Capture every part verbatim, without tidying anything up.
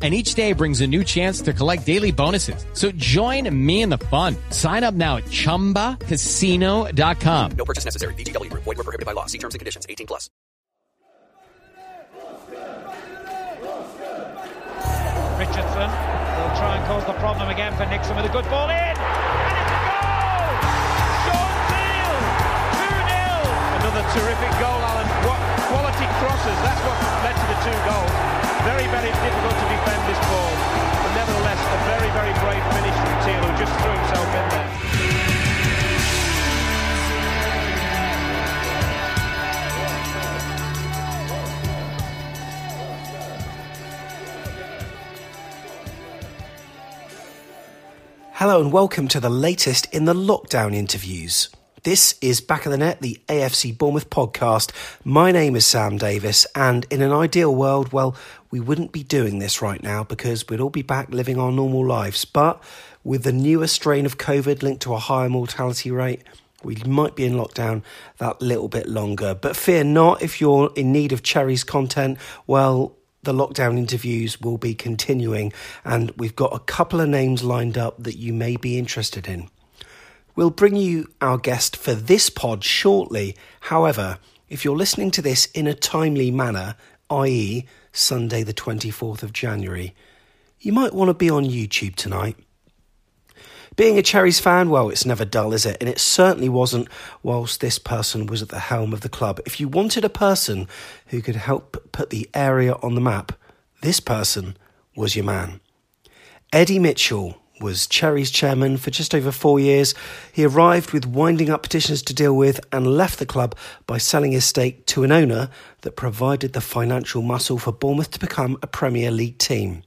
And each day brings a new chance to collect daily bonuses. So join me in the fun. Sign up now at Chumba Casino dot com. No purchase necessary. V G W Group. Void where prohibited by law. See terms and conditions. eighteen plus. Richardson will try and cause the problem again for Nixon with a good ball in. And it's a goal! Shaun Teale! two nil! Another terrific goal, Alan. What quality crosses. That's what led to the two goals. Very, very difficult to defend this ball. But nevertheless, a very, very brave finish from Teale, who just threw himself in there. Hello and welcome to the latest in the lockdown interviews. This is Back of the Net, the A F C Bournemouth podcast. My name is Sam Davis, and in an ideal world, well, we wouldn't be doing this right now because we'd all be back living our normal lives. But with the newer strain of COVID linked to a higher mortality rate, we might be in lockdown that little bit longer. But fear not, if you're in need of Cherry's content, well, the lockdown interviews will be continuing, and we've got a couple of names lined up that you may be interested in. We'll bring you our guest for this pod shortly. However, if you're listening to this in a timely manner, that is. Sunday the twenty-fourth of January, you might want to be on YouTube tonight. Being a Cherries fan, well, it's never dull, is it? And it certainly wasn't whilst this person was at the helm of the club. If you wanted a person who could help put the area on the map, this person was your man. Eddie Mitchell was Cherries chairman for just over four years. He arrived with winding up petitions to deal with and left the club by selling his stake to an owner that provided the financial muscle for Bournemouth to become a Premier League team.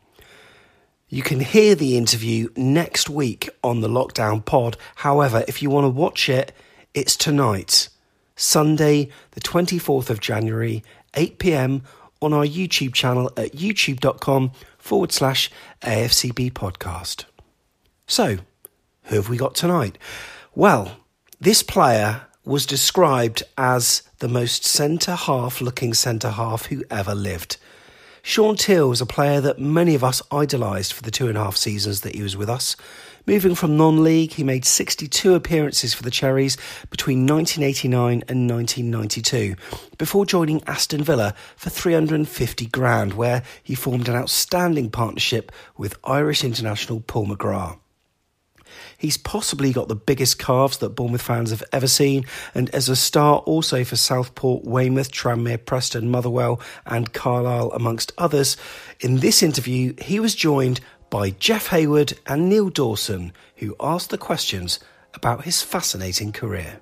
You can hear the interview next week on the Lockdown Pod. However, if you want to watch it, it's tonight, Sunday, the twenty-fourth of January, eight p.m. on our YouTube channel at youtube.com forward slash AFCB podcast. So, who have we got tonight? Well, this player was described as the most centre-half looking centre-half who ever lived. Shaun Teale was a player that many of us idolised for the two and a half seasons that he was with us. Moving from non-league, he made sixty-two appearances for the Cherries between nineteen eighty-nine and nineteen ninety-two, before joining Aston Villa for three hundred fifty grand, where he formed an outstanding partnership with Irish international Paul McGrath. He's possibly got the biggest calves that Bournemouth fans have ever seen, and as a star also for Southport, Weymouth, Tranmere, Preston, Motherwell and Carlisle amongst others. In this interview, he was joined by Jeff Hayward and Neil Dawson, who asked the questions about his fascinating career.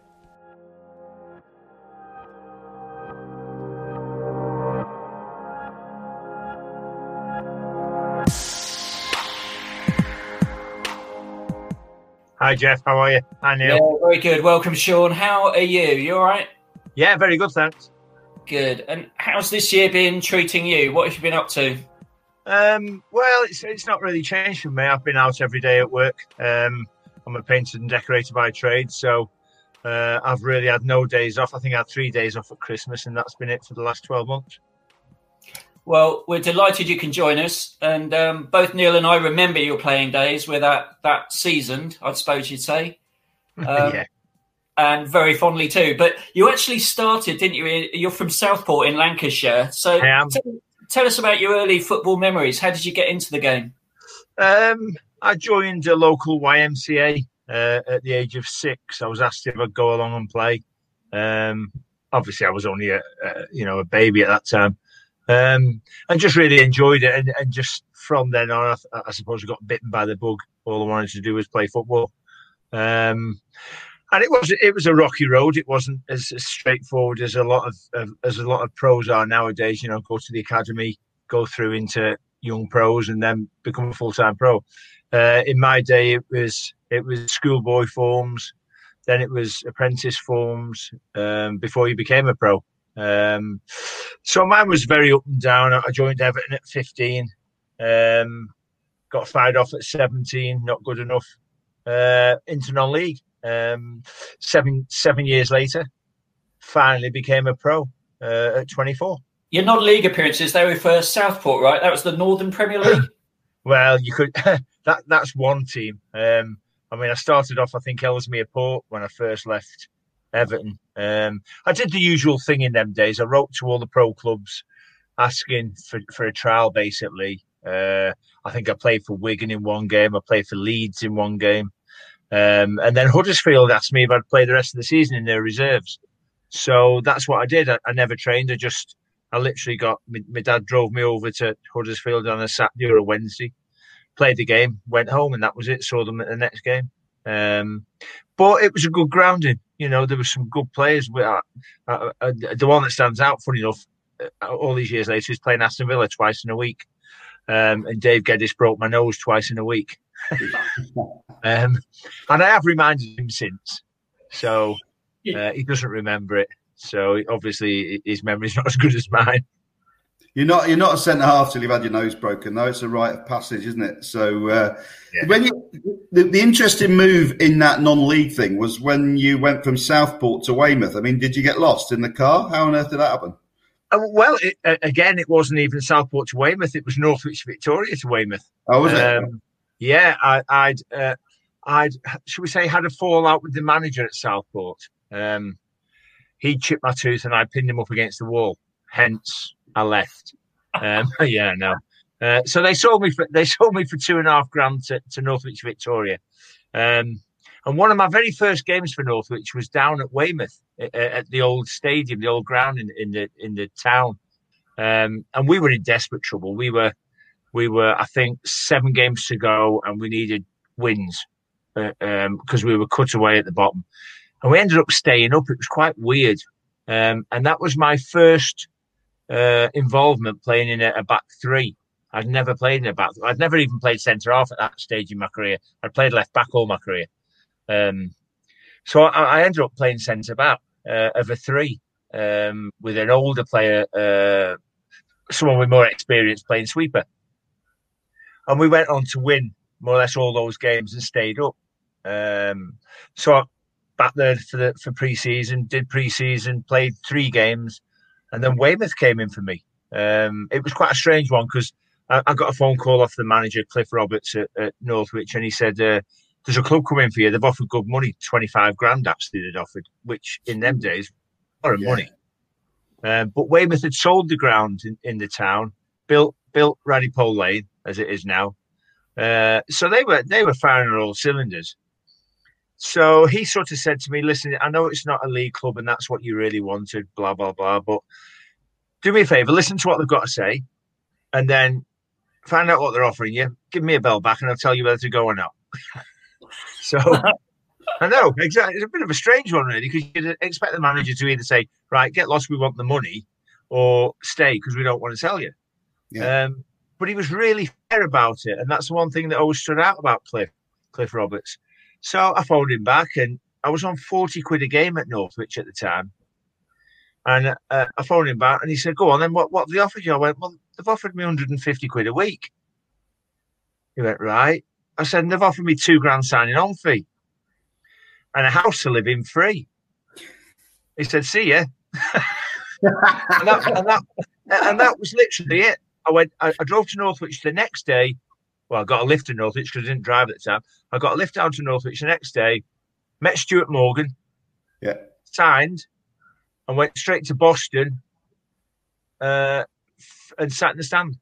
Hi Jeff, how are you? Hi Neil. Yeah, very good. Welcome Shaun. How are you? You all right? Yeah, very good, thanks. Good. And how's this year been treating you? What have you been up to? Um, well, it's it's not really changed for me. I've been out every day at work. Um, I'm a painter and decorator by trade, so Uh, I've really had no days off. I think I had three days off at Christmas, and that's been it for the last twelve months. Well, we're delighted you can join us. And um, both Neil and I remember your playing days with that, that seasoned, I suppose you'd say. Um, yeah. And very fondly too. But you actually started, didn't you? You're from Southport in Lancashire. So I am. Tell, tell us about your early football memories. How did you get into the game? Um, I joined a local Y M C A uh, at the age of six. I was asked if I'd go along and play. Um, obviously, I was only a, a you know a baby at that time. Um, and just really enjoyed it. And, and just from then on, I, I suppose I got bitten by the bug. All I wanted to do was play football. Um, and it was it was a rocky road. It wasn't as, as straightforward as a lot of, of as a lot of pros are nowadays. You know, go to the academy, go through into young pros, and then become a full time pro. Uh, in my day, it was it was schoolboy forms, then it was apprentice forms um, before you became a pro. Um, so mine was very up and down. I joined Everton at fifteen, um, got fired off at seventeen, not good enough. Uh, into non-league. Um, seven seven years later, finally became a pro uh, at twenty-four. Your non-league appearances, they were for Southport, right? That was the Northern Premier League? Well, you could. that that's one team. Um, I mean, I started off, I think, Ellesmere Port when I first left Everton. Um, I did the usual thing in them days. I wrote to all the pro clubs asking for, for a trial, basically. Uh, I think I played for Wigan in one game. I played for Leeds in one game. Um, and then Huddersfield asked me if I'd play the rest of the season in their reserves. So that's what I did. I, I never trained. I just, I literally got, my, my dad drove me over to Huddersfield on a Saturday or a Wednesday, played the game, went home, and that was it. Saw them at the next game. Um, but it was a good grounding. You know, there were some good players. I, I, I, the one that stands out, funny enough, all these years later, is playing Aston Villa twice in a week. Um, and Dave Geddes broke my nose twice in a week. um, and I have reminded him since. So uh, he doesn't remember it. So obviously his memory's not as good as mine. You're not you're not a centre-half till you've had your nose broken, though. It's a rite of passage, isn't it? So uh, yeah. when you, the, the interesting move in that non-league thing was when you went from Southport to Weymouth. I mean, did you get lost in the car? How on earth did that happen? Well, it, again, it wasn't even Southport to Weymouth. It was Northwich Victoria to Weymouth. Oh, was it? Um, yeah, I, I'd, uh, I'd, should we say, had a fallout with the manager at Southport. Um, he chipped my tooth and I pinned him up against the wall. Hence, I left. Um, yeah, no. Uh, so they sold me for they sold me for two and a half grand to, to Northwich Victoria. Um, and one of my very first games for Northwich was down at Weymouth. At the old stadium, the old ground in, in the in the town, um, and we were in desperate trouble. We were, we were, I think, seven games to go, and we needed wins because uh, um, we were cut away at the bottom, and we ended up staying up. It was quite weird, um, and that was my first uh, involvement playing in a, a back three. I'd never played in a back. I'd never even played centre half at that stage in my career. I'd played left back all my career. Um, So I, I ended up playing centre back uh, of a three um, with an older player, uh, someone with more experience playing sweeper. And we went on to win more or less all those games and stayed up. Um, so I back there for the, for pre-season, did pre-season, played three games, and then Weymouth came in for me. Um, it was quite a strange one because I, I got a phone call off the manager, Cliff Roberts at, at Northwich, and he said, uh, there's a club coming for you. They've offered good money, twenty-five grand actually they'd offered, which in them days, a lot of yeah. money. Um, but Weymouth had sold the ground in, in the town, built built Raddy Pole Lane as it is now. Uh, so they were they were firing on all cylinders. So he sort of said to me, "Listen, I know it's not a league club, and that's what you really wanted, blah blah blah. But do me a favour, listen to what they've got to say, and then find out what they're offering you. Give me a bell back, and I'll tell you whether to go or not." So I know exactly. It's a bit of a strange one, really, because you'd expect the manager to either say, "Right, get lost, we want the money," or "Stay because we don't want to sell you." Yeah. Um, but he was really fair about it, and that's the one thing that always stood out about Cliff, Cliff Roberts. So I phoned him back, and I was on forty quid a game at Northwich at the time. And uh, I phoned him back, and he said, "Go on, then what? What have they offered you?" I went, "Well, they've offered me one hundred fifty quid a week." He went, "Right." I said, "They've offered me two grand signing on fee and a house to live in free." He said, "See ya." and, that, and, that, and that was literally it. I went. I, I drove to Northwich the next day. Well, I got a lift to Northwich because I didn't drive at the time. I got a lift down to Northwich the next day, met Stuart Morgan, yeah, signed, and went straight to Boston uh, f- and sat in the stand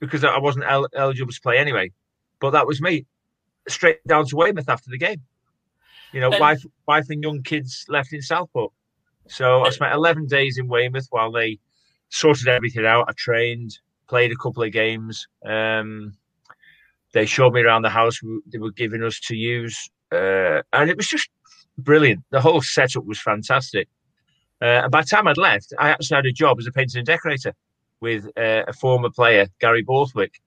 because I wasn't el- eligible to play anyway. But that was me, straight down to Weymouth after the game. You know, and, wife, wife and young kids left in Southport. So I spent eleven days in Weymouth while they sorted everything out. I trained, played a couple of games. Um, they showed me around the house they were giving us to use. Uh, and it was just brilliant. The whole setup was fantastic. Uh, and by the time I'd left, I actually had a job as a painter and decorator with uh, a former player, Gary Borthwick.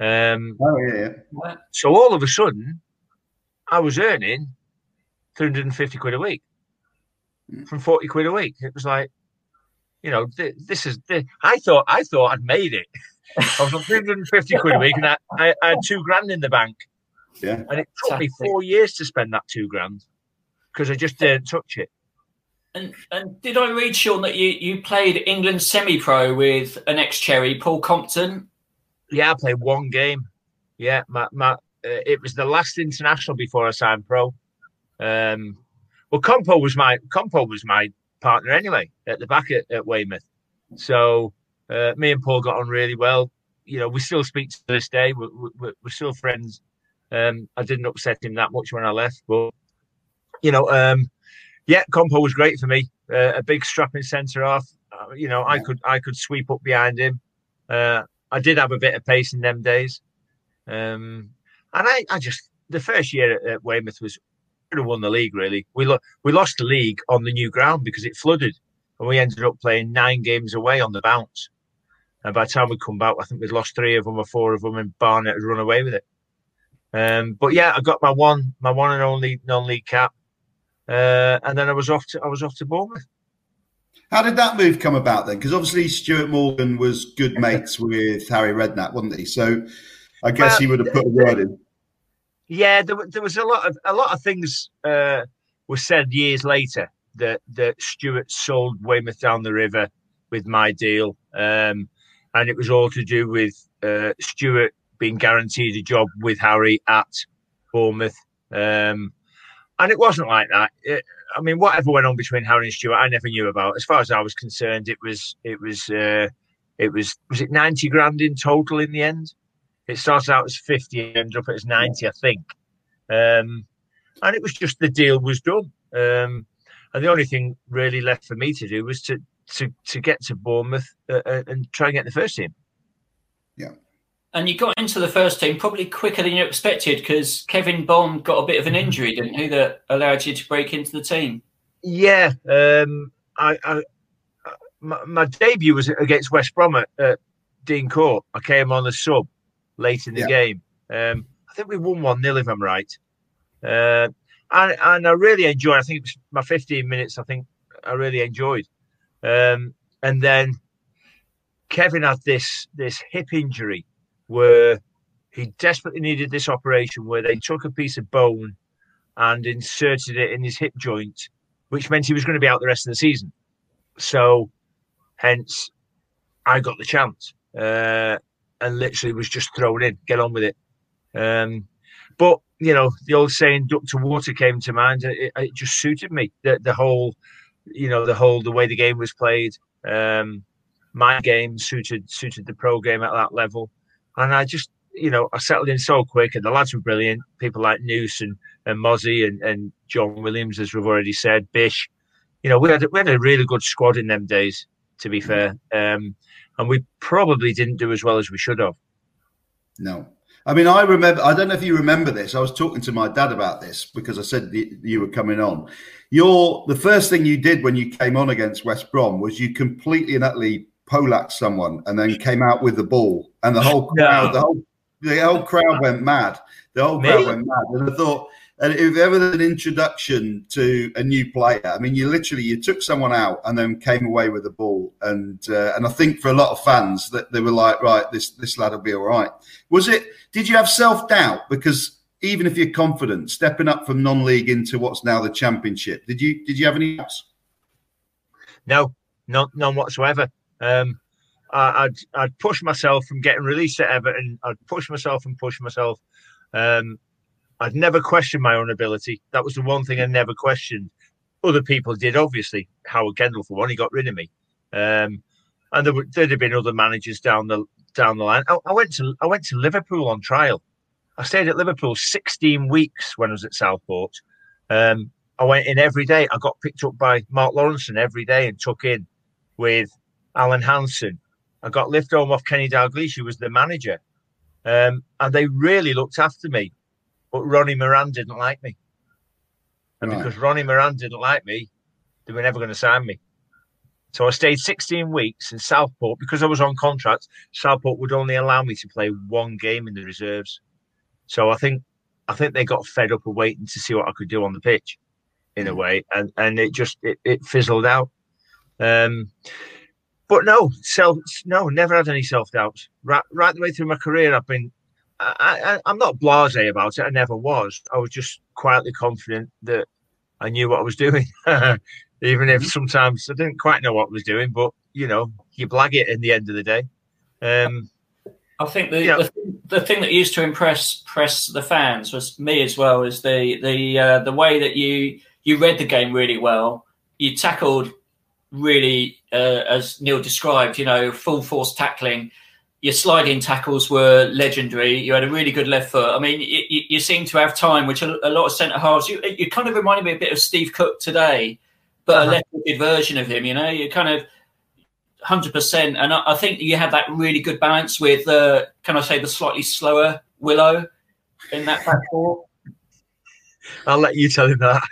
Um, oh, yeah, yeah. So all of a sudden, I was earning three hundred fifty quid a week from forty quid a week. It was like, you know, th- this is, th- I thought, I thought I'd made it. I was on three hundred fifty quid a week and I, I, I had two grand in the bank. Yeah. And it took Fantastic. me four years to spend that two grand because I just didn't touch it. And, and did I read, Shaun, that you, you played England semi-pro with an ex-Cherry, Paul Compton? Yeah, I played one game. Yeah, my, my, uh, it was the last international before I signed pro. Um, well, Compo was my Compo was my partner anyway at the back at, at Weymouth. So uh, me and Paul got on really well. You know, we still speak to this day. We're, we're, we're still friends. Um, I didn't upset him that much when I left, but you know, um, yeah, Compo was great for me. Uh, a big strapping centre half. Uh, you know, I could I could sweep up behind him. Uh, I did have a bit of pace in them days. Um, and I, I just, the first year at, at Weymouth was, we could have won the league, really. We, lo- we lost the league on the new ground because it flooded. And we ended up playing nine games away on the bounce. And by the time we come back, I think we'd lost three of them or four of them, and Barnett had run away with it. Um, but yeah, I got my one my one and only non-league cap. Uh, and then I was off to, I was off to Bournemouth. How did that move come about then? Because obviously Stuart Morgan was good mates with Harry Redknapp, wasn't he? So I guess well, he would have put a word in. Yeah, there, there was a lot of a lot of things uh, were said years later that, that Stuart sold Weymouth down the river with my deal, um, and it was all to do with uh, Stuart being guaranteed a job with Harry at Bournemouth, um, and it wasn't like that. It, I mean, whatever went on between Harry and Stuart, I never knew about. As far as I was concerned, it was it was uh, it was was it ninety grand in total in the end. It started out as fifty, ended up as ninety, I think. Um, and it was just the deal was done, um, and the only thing really left for me to do was to to, to get to Bournemouth uh, and try and get the first team. Yeah. And you got into the first team probably quicker than you expected because Kevin Bond got a bit of an injury, didn't he, that allowed you to break into the team? Yeah. Um, I, I, I my, my debut was against West Brom at uh, Dean Court. I came on as sub late in the yeah. game. Um, I think we won one nil, if I'm right. Uh, and, and I really enjoyed, I think it was my fifteen minutes, I think I really enjoyed. Um, and then Kevin had this, this hip injury where he desperately needed this operation where they took a piece of bone and inserted it in his hip joint, which meant he was going to be out the rest of the season. So, hence, I got the chance uh, and literally was just thrown in, get on with it. Um, but, you know, the old saying, duck to water came to mind. It, it just suited me, the, the whole, you know, the whole, the way the game was played. Um, my game suited suited the pro game at that level. And I just, you know, I settled in so quick, and the lads were brilliant. People like Noose and, and Mozzie and, and John Williams, as we've already said, Bish. You know, we had, we had a really good squad in them days, to be fair. Um, and we probably didn't do as well as we should have. No. I mean, I remember, I don't know if you remember this. I was talking to my dad about this because I said you were coming on. Your, the first thing you did when you came on against West Brom was you completely and utterly Polak someone and then came out with the ball, and the whole crowd, no. the whole the whole crowd went mad. The whole crowd Me? went mad, and I thought, and if ever an introduction to a new player, I mean, you literally you took someone out and then came away with the ball, and uh, and I think for a lot of fans that they were like, right, this this lad will be all right. Was it? Did you have self doubt because even if you're confident, stepping up from non-league into what's now the Championship, did you did you have any doubts? No, no, none whatsoever. Um, I, I'd I'd push myself from getting released at Everton. I'd push myself and push myself. Um, I'd never questioned my own ability. That was the one thing I never questioned. Other people did, obviously. Howard Kendall, for one, he got rid of me. Um, and there were, there'd have been other managers down the down the line. I, I went to I went to Liverpool on trial. I stayed at Liverpool sixteen weeks when I was at Southport. Um, I went in every day. I got picked up by Mark Lawrenson every day and took in with Alan Hansen. I got lift home off Kenny Dalglish, who was the manager. Um, and they really looked after me. But Ronnie Moran didn't like me. And right. because Ronnie Moran didn't like me, they were never going to sign me. So I stayed sixteen weeks in Southport. Because I was on contract, Southport would only allow me to play one game in the reserves. So I think I think they got fed up of waiting to see what I could do on the pitch, in a way, and and it just it, it fizzled out. Um, but no, self no, never had any self doubts. Right, right the way through my career, I've been. I, I, I'm not blasé about it. I never was. I was just quietly confident that I knew what I was doing, even if sometimes I didn't quite know what I was doing. But you know, you blag it in the end of the day. Um, I think the, yeah. the, thing, the thing that used to impress press the fans was me as well is the the uh, the way that you you read the game really well. You tackled really, uh, as Neil described, you know, full force tackling. Your sliding tackles were legendary. You had a really good left foot. I mean, you, you seem to have time, which a, a lot of centre halves. You, you kind of reminded me a bit of Steve Cook today, but uh-huh. a left-footed version of him. You know, you kind of. one hundred percent, and I think you have that really good balance with, uh, can I say, the slightly slower Willow in that back four. I'll let you tell him that.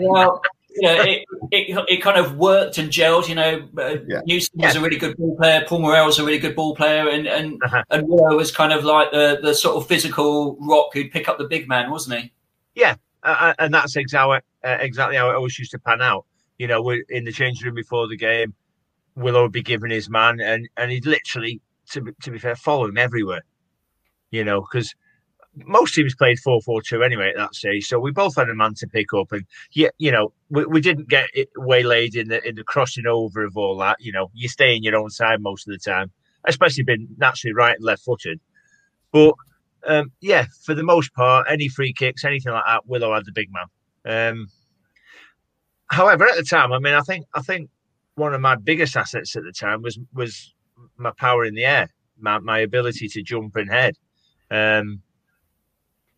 Well, you know, it, it it kind of worked and gelled. You know, yeah. Newsom yeah. was a really good ball player, Paul Morel was a really good ball player, and and, uh-huh. and Willow was kind of like the, the sort of physical rock who'd pick up the big man, wasn't he? Yeah, uh, and that's exactly uh, exactly how it always used to pan out. You know, we're in the changing room before the game. Willow would be giving his man, and, and he'd literally, to be, to be fair, follow him everywhere, you know, because most teams played four four two anyway at that stage, so we both had a man to pick up, and yeah, you know, we, we didn't get it waylaid in the in the crossing over of all that, you know, you stay in your own side most of the time, especially being naturally right and left footed, but um, yeah, for the most part, any free kicks, anything like that, Willow had the big man. Um, however, at the time, I mean, I think I think. one of my biggest assets at the time was was my power in the air, my, my ability to jump and head. Um,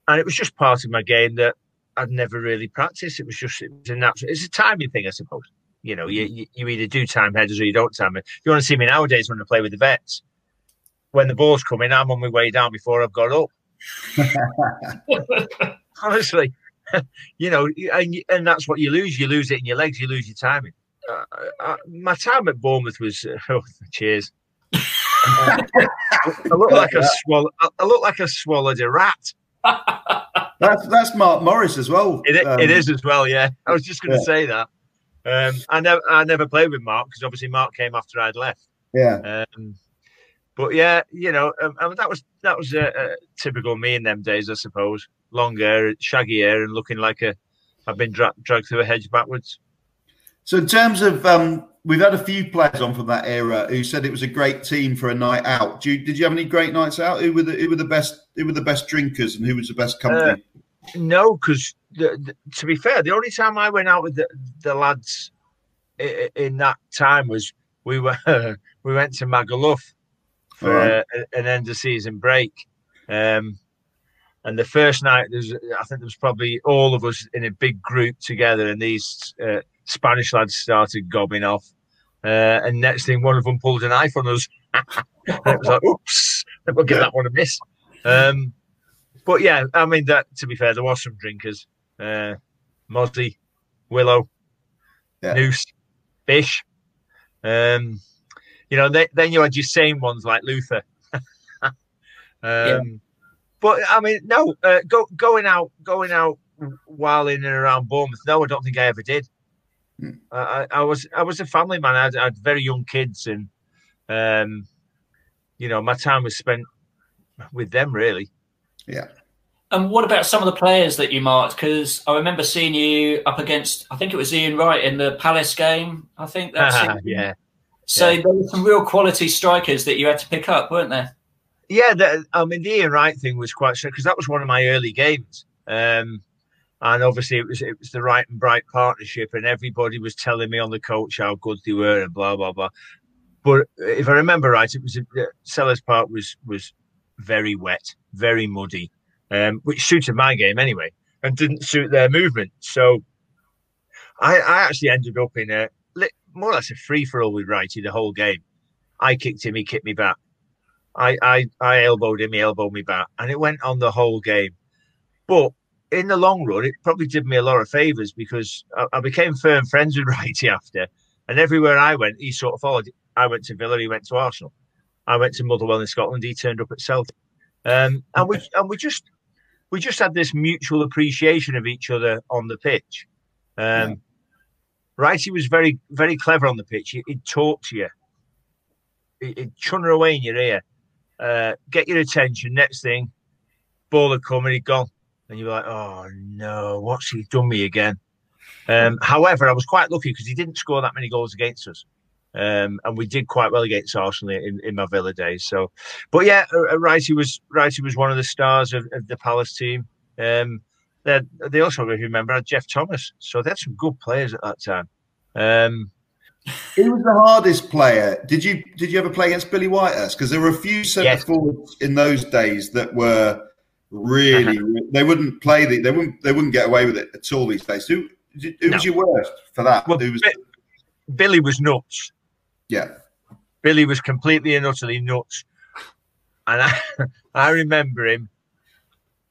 and it was just part of my game that I'd never really practiced. It was just it was a natural. It's a timing thing, I suppose. You know, you, you either do time headers or you don't time it. You want to see me nowadays when I play with the vets. When the ball's coming, I'm on my way down before I've got up. Honestly. You know, and, and that's what you lose. You lose it in your legs. You lose your timing. Uh, uh, my time at Bournemouth was uh, oh, cheers. Uh, I look like I swallowed. I look like I swallowed a rat. That's that's Mark Morris as well. It, um, it is as well. Yeah, I was just going to yeah. say that. Um, I never I never played with Mark because obviously Mark came after I'd left. Yeah. Um, but yeah, you know, um, I mean, that was that was a, a typical me in them days, I suppose. Long hair, shaggy hair, and looking like a I've been dra- dragged through a hedge backwards. So in terms of, um, we've had a few players on from that era who said it was a great team for a night out. Do you, did you have any great nights out? Who were the who were the best? Who were the best drinkers and who was the best company? Uh, no, because to be fair, the only time I went out with the, the lads in, in that time was we were we went to Magaluf for right. uh, an end of season break, um, and the first night there was, I think there was probably all of us in a big group together, and these. Uh, Spanish lads started gobbing off, uh, and next thing one of them pulled a knife on us. It was like, oops, we'll give that one a miss. Um, but yeah, I mean, that to be fair, there was some drinkers. Uh, Mozzie, Willow, yeah. Noose, Bish. Um, you know, they, then you had your same ones like Luther. um, yeah. But I mean, no, uh, go, going out, going out while in and around Bournemouth. No, I don't think I ever did. Mm. I, I was I was a family man. I had, I had very young kids, and um, you know, my time was spent with them really. Yeah. And what about some of the players that you marked? Because I remember seeing you up against, I think it was Ian Wright in the Palace game. I think that's uh, yeah. So yeah. There were some real quality strikers that you had to pick up, weren't there? Yeah, the, I mean, the Ian Wright thing was quite strange because that was one of my early games. Um, and obviously it was it was the Wright and Bright partnership and everybody was telling me on the coach how good they were and blah, blah, blah. But if I remember right, it was uh, Sellers Park was was very wet, very muddy, um, which suited my game anyway, and didn't suit their movement. So I, I actually ended up in a more or less a free for all with Wrighty the whole game. I kicked him, he kicked me back. I, I I elbowed him, he elbowed me back, and it went on the whole game. But in the long run, it probably did me a lot of favours because I, I became firm friends with Wrighty after, and everywhere I went, he sort of followed. I went to Villa, he went to Arsenal. I went to Motherwell in Scotland, he turned up at Southport. Um, and we and we just we just had this mutual appreciation of each other on the pitch. Um, yeah. Wrighty was very, very clever on the pitch. He, he'd talk to you. He, he'd chunner away in your ear. Uh, get your attention. Next thing, ball had come and he'd gone. And you were like, oh, no, what's he done me again? Um, however, I was quite lucky because he didn't score that many goals against us. Um, and we did quite well against Arsenal in, in my Villa days. So, but yeah, Wrighty was Wrighty was one of the stars of, of the Palace team. Um, they also, if you remember, had Jeff Thomas. So they had some good players at that time. Um, Who was the hardest player? Did you did you ever play against Billy Whitehurst? Because there were a few centre yes. forwards in those days that were really they wouldn't play the, they wouldn't they wouldn't get away with it at all these days. Who who no. was your worst for that? Well, was... Billy was nuts. Yeah, Billy was completely and utterly nuts, and I, I remember him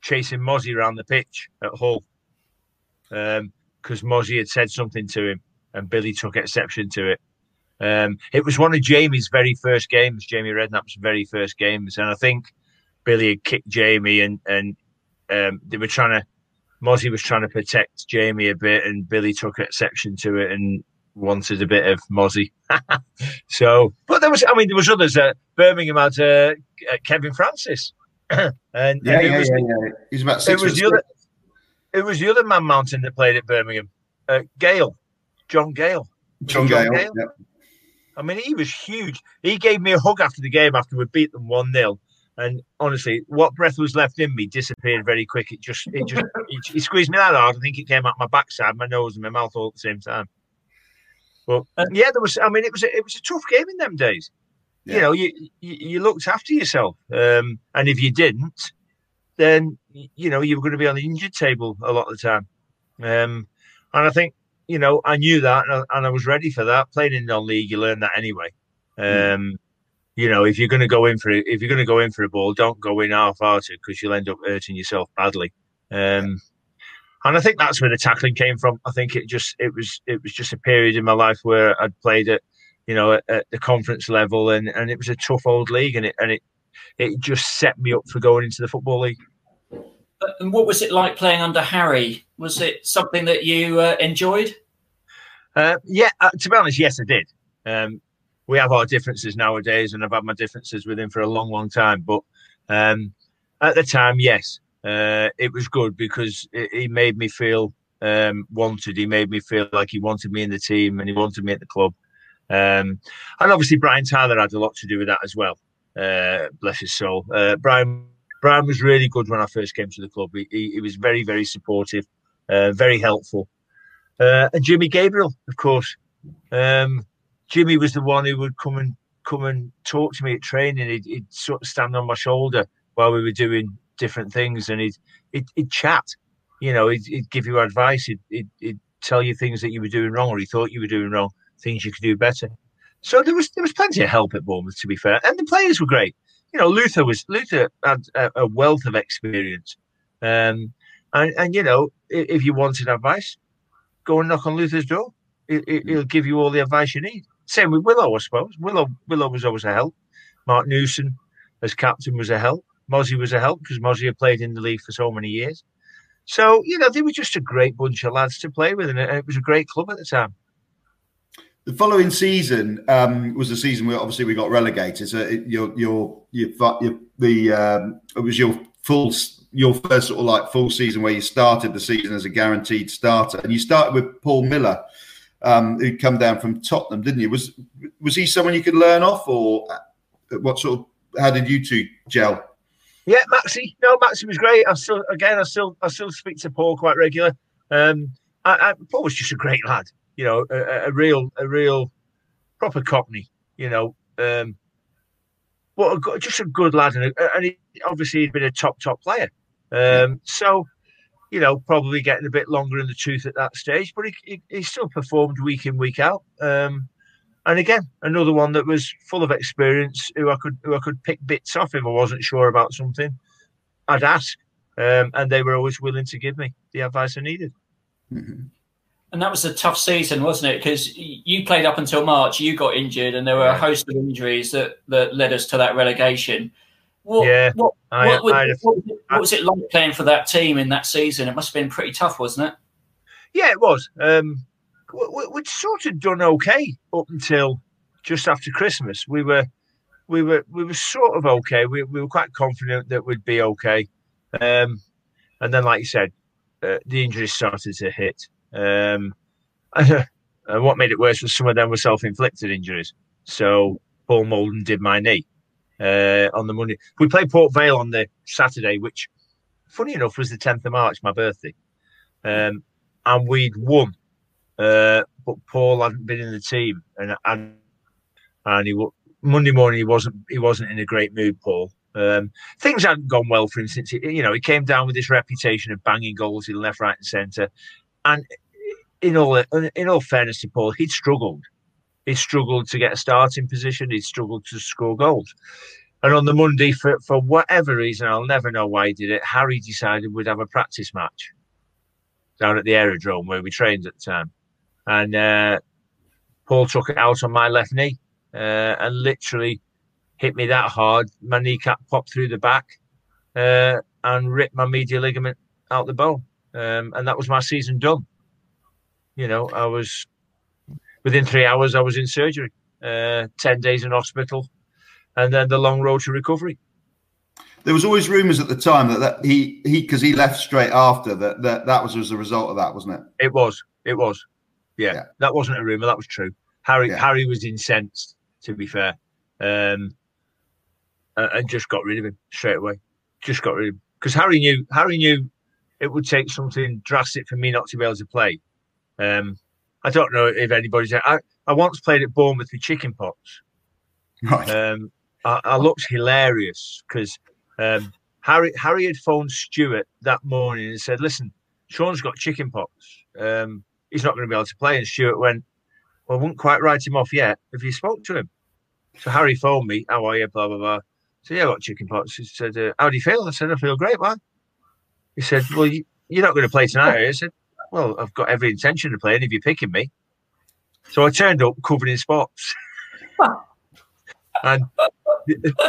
chasing Mozzie around the pitch at Hull because um, Mozzie had said something to him, and Billy took exception to it. Um, it was one of Jamie's very first games, Jamie Redknapp's very first games, and I think Billy had kicked Jamie, and and um, they were trying to Mozzie was trying to protect Jamie a bit, and Billy took exception to it, and wanted a bit of Mozzie. So, but there was, I mean, there was others. Uh, Birmingham had uh, Kevin Francis. and, and yeah, yeah, was, yeah, yeah. He's about six. It was, the other, it was the other man mountain that played at Birmingham. Uh, Gale, John Gale. John, John Gale, Gale? Yeah. I mean, he was huge. He gave me a hug after the game after we beat them one nil. And honestly, what breath was left in me disappeared very quick. It just, it just, he squeezed me that hard. I think it came out my backside, my nose and my mouth all at the same time. But yeah, there was. I mean, it was a, it was a tough game in them days. Yeah. You know, you, you you looked after yourself, um, and if you didn't, then you know you were going to be on the injured table a lot of the time. Um, and I think you know I knew that, and I, and I was ready for that. Playing in non-league, you learn that anyway. Um, mm. You know, if you're going to go in for it, if you're going to go in for a ball, don't go in half-hearted because you'll end up hurting yourself badly. Um, yeah. And I think that's where the tackling came from. I think it just it was it was just a period in my life where I'd played at you know at, at the conference level, and, and it was a tough old league, and it and it it just set me up for going into the Football League. And what was it like playing under Harry? Was it something that you uh, enjoyed? Uh, yeah, uh, to be honest, yes, I did. Um, we have our differences nowadays, and I've had my differences with him for a long, long time. But um, at the time, yes. Uh, it was good because he made me feel um, wanted. He made me feel like he wanted me in the team and he wanted me at the club. Um, and obviously, Brian Tyler had a lot to do with that as well. Uh, bless his soul. Uh, Brian Brian was really good when I first came to the club. He, he, he was very, very supportive, uh, very helpful. Uh, and Jimmy Gabriel, of course. Um, Jimmy was the one who would come and come and talk to me at training. He'd, he'd sort of stand on my shoulder while we were doing different things, and he'd, he'd, he'd chat, you know, he'd, he'd give you advice, he'd, he'd, he'd tell you things that you were doing wrong or he thought you were doing wrong, things you could do better. So there was there was plenty of help at Bournemouth, to be fair, and the players were great. You know, Luther was Luther had a, a wealth of experience, um, and, and you know, if you wanted advice, go and knock on Luther's door. It, he'll give you all the advice you need. Same with Willow, I suppose. Willow Willow was always a help. Mark Newson as captain was a help. Mozzie was a help because Mozzie had played in the league for so many years. So, you know, they were just a great bunch of lads to play with, and it was a great club at the time. The following season um, was the season where obviously we got relegated. So it, your, your, your, your, the, um, it was your full your first sort of like full season where you started the season as a guaranteed starter, and you started with Paul Miller, um, who'd come down from Tottenham, didn't you? Was was he someone you could learn off, or what sort of? How did you two gel? Yeah, Maxi. No, Maxi was great. I still, again, I still, I still speak to Paul quite regular. Um, I, I, Paul was just a great lad, you know, a, a real, a real proper Cockney, you know. Um, but a, just a good lad, and, a, and he, obviously he'd been a top, top player. Um, so, you know, probably getting a bit longer in the tooth at that stage, but he, he, he still performed week in, week out. Um, And again, another one that was full of experience, who I could who I could pick bits off if I wasn't sure about something. I'd ask, um, and they were always willing to give me the advice I needed. Mm-hmm. And that was a tough season, wasn't it? Because you played up until March, you got injured, and there were a host of injuries that, that led us to that relegation. What, yeah, what, I, what, was, I, I, what, what was it like playing for that team in that season? It must have been pretty tough, wasn't it? Yeah, it was. Um, We'd sort of done okay up until just after Christmas. We were, we were, we were sort of okay. We, we were quite confident that we'd be okay, um, and then, like you said, uh, the injuries started to hit. Um, and what made it worse was some of them were self-inflicted injuries. So Paul Molden did my knee uh, on the Monday. We played Port Vale on the Saturday, which, funny enough, was the tenth of March, my birthday, um, and we'd won. Uh, but Paul hadn't been in the team, and and, and he Monday morning he wasn't he wasn't in a great mood. Paul, um, things hadn't gone well for him since he, you know he came down with this reputation of banging goals in left, right, and centre. And in all in all fairness to Paul, he'd struggled. He struggled to get a starting position. He struggled to score goals. And on the Monday, for for whatever reason, I'll never know why he did it, Harry decided we'd have a practice match down at the aerodrome where we trained at the time. And uh, Paul took it out on my left knee uh, and literally hit me that hard. My kneecap popped through the back uh, and ripped my medial ligament out the bone. Um, and that was my season done. You know, I was, within three hours, I was in surgery, uh, ten days in hospital, and then the long road to recovery. There was always rumours at the time that, that he, because he, he left straight after, that, that that was as a result of that, wasn't it? It was. It was. Yeah, yeah, that wasn't a rumour. That was true. Harry yeah. Harry was incensed, to be fair, um, and just got rid of him straight away. Just got rid of him because Harry knew Harry knew it would take something drastic for me not to be able to play. Um, I don't know if anybody's. I I once played at Bournemouth with chicken pox. Right. Um, I, I looked hilarious because um, Harry Harry had phoned Stuart that morning and said, "Listen, Sean's got chicken pox. Um, He's not going to be able to play." And Stuart went, "Well, I wouldn't quite write him off yet. Have you spoke to him?" So Harry phoned me, "How are you? Blah, blah, blah." I said, "Yeah, I got chicken pox." He said, uh, "How do you feel?" I said, "I feel great, man." He said, "Well, you, you're not going to play tonight, are you?" I said, "Well, I've got every intention of playing if you're picking me." So I turned up covered in spots. And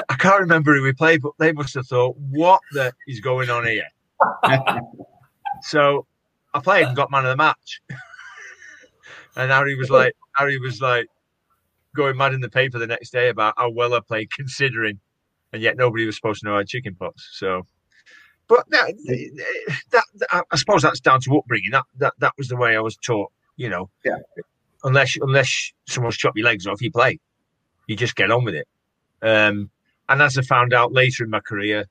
I can't remember who we played, but they must have thought, "What the is going on here?" So I played and got man of the match. And Harry was like, Harry was like going mad in the paper the next day about how well I played, considering, and yet nobody was supposed to know I had chickenpox. So, but that, that, that, I suppose that's down to upbringing. That that that was the way I was taught, you know. Yeah. Unless unless someone's chopped your legs off, you play. You just get on with it. Um, and as I found out later in my career,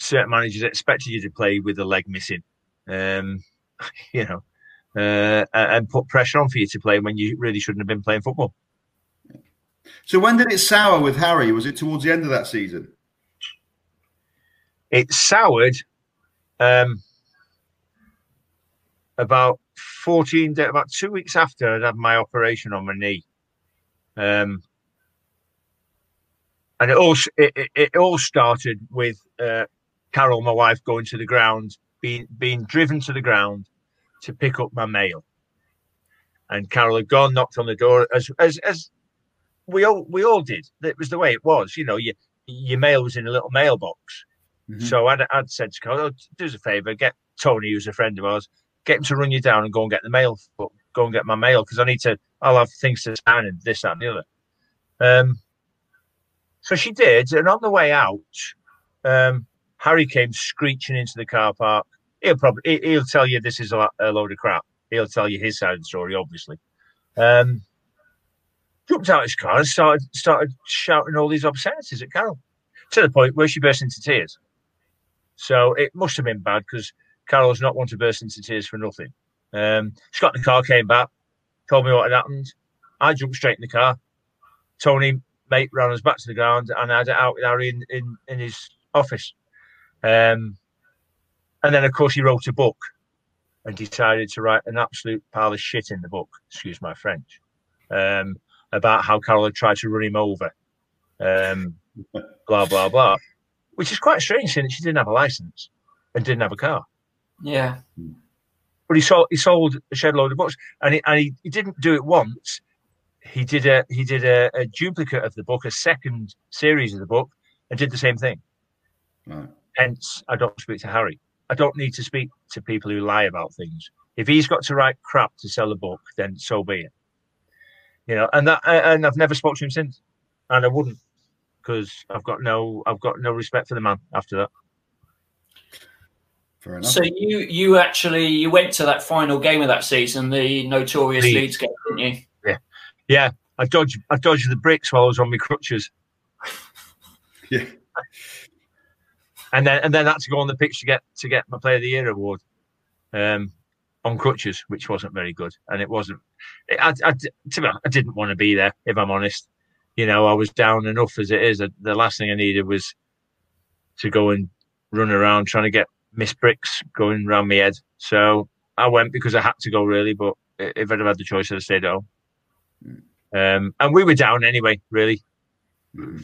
certain managers expected you to play with a leg missing, um, you know. Uh, and put pressure on for you to play when you really shouldn't have been playing football. So when did it sour with Harry? Was it towards the end of that season? It soured um, about fourteen days, about two weeks after I'd had my operation on my knee, um, and it all it, it all started with uh, Carol, my wife, going to the ground, being being driven to the ground to pick up my mail, and Carol had gone, knocked on the door, as as as we all we all did. That was the way it was, you know. Your your mail was in a little mailbox, mm-hmm. So I'd I'd said to Carol, "Oh, do us a favour, get Tony, who's a friend of ours, get him to run you down and go and get the mail, go and get my mail because I need to. I'll have things to sign and this, that, and the other." Um, so she did, and on the way out, um, Harry came screeching into the car park. He'll probably he'll tell you this is a load of crap. He'll tell you his side of the story, obviously. Um, jumped out of his car and started started shouting all these obscenities at Carol, to the point where she burst into tears. So it must have been bad, because Carol's not one to burst into tears for nothing. Um, she got in the car, came back, told me what had happened. I jumped straight in the car. Tony, mate, ran us back to the ground, and I had it out with Harry in, in, in his office. Um, and then, of course, he wrote a book and decided to write an absolute pile of shit in the book, excuse my French, um, about how Carol had tried to run him over, um, blah, blah, blah, which is quite strange, seeing that she didn't have a licence and didn't have a car. Yeah. But he sold, he sold a shed load of books, and, he, and he, he didn't do it once. He did a he did a, a duplicate of the book, a second series of the book, and did the same thing. Right. Hence, I don't speak to Harry. I don't need to speak to people who lie about things. If he's got to write crap to sell a book, then so be it. You know, and that and I've never spoken to him since, and I wouldn't, because I've got no I've got no respect for the man after that. Fair enough. So you you actually you went to that final game of that season, the notorious Leeds, Leeds game, didn't you? Yeah. Yeah, I dodged I dodged the bricks while I was on my crutches. Yeah, and then and then I had to go on the pitch to get to get my Player of the Year award, um, on crutches, which wasn't very good. And it wasn't. It, I, I, to be honest, I didn't want to be there, if I'm honest. You know, I was down enough as it is. I, the last thing I needed was to go and run around trying to get Miss Bricks going round my head. So I went because I had to go, really. But if I'd have had the choice, I'd have stayed at home. Um, and we were down anyway, really.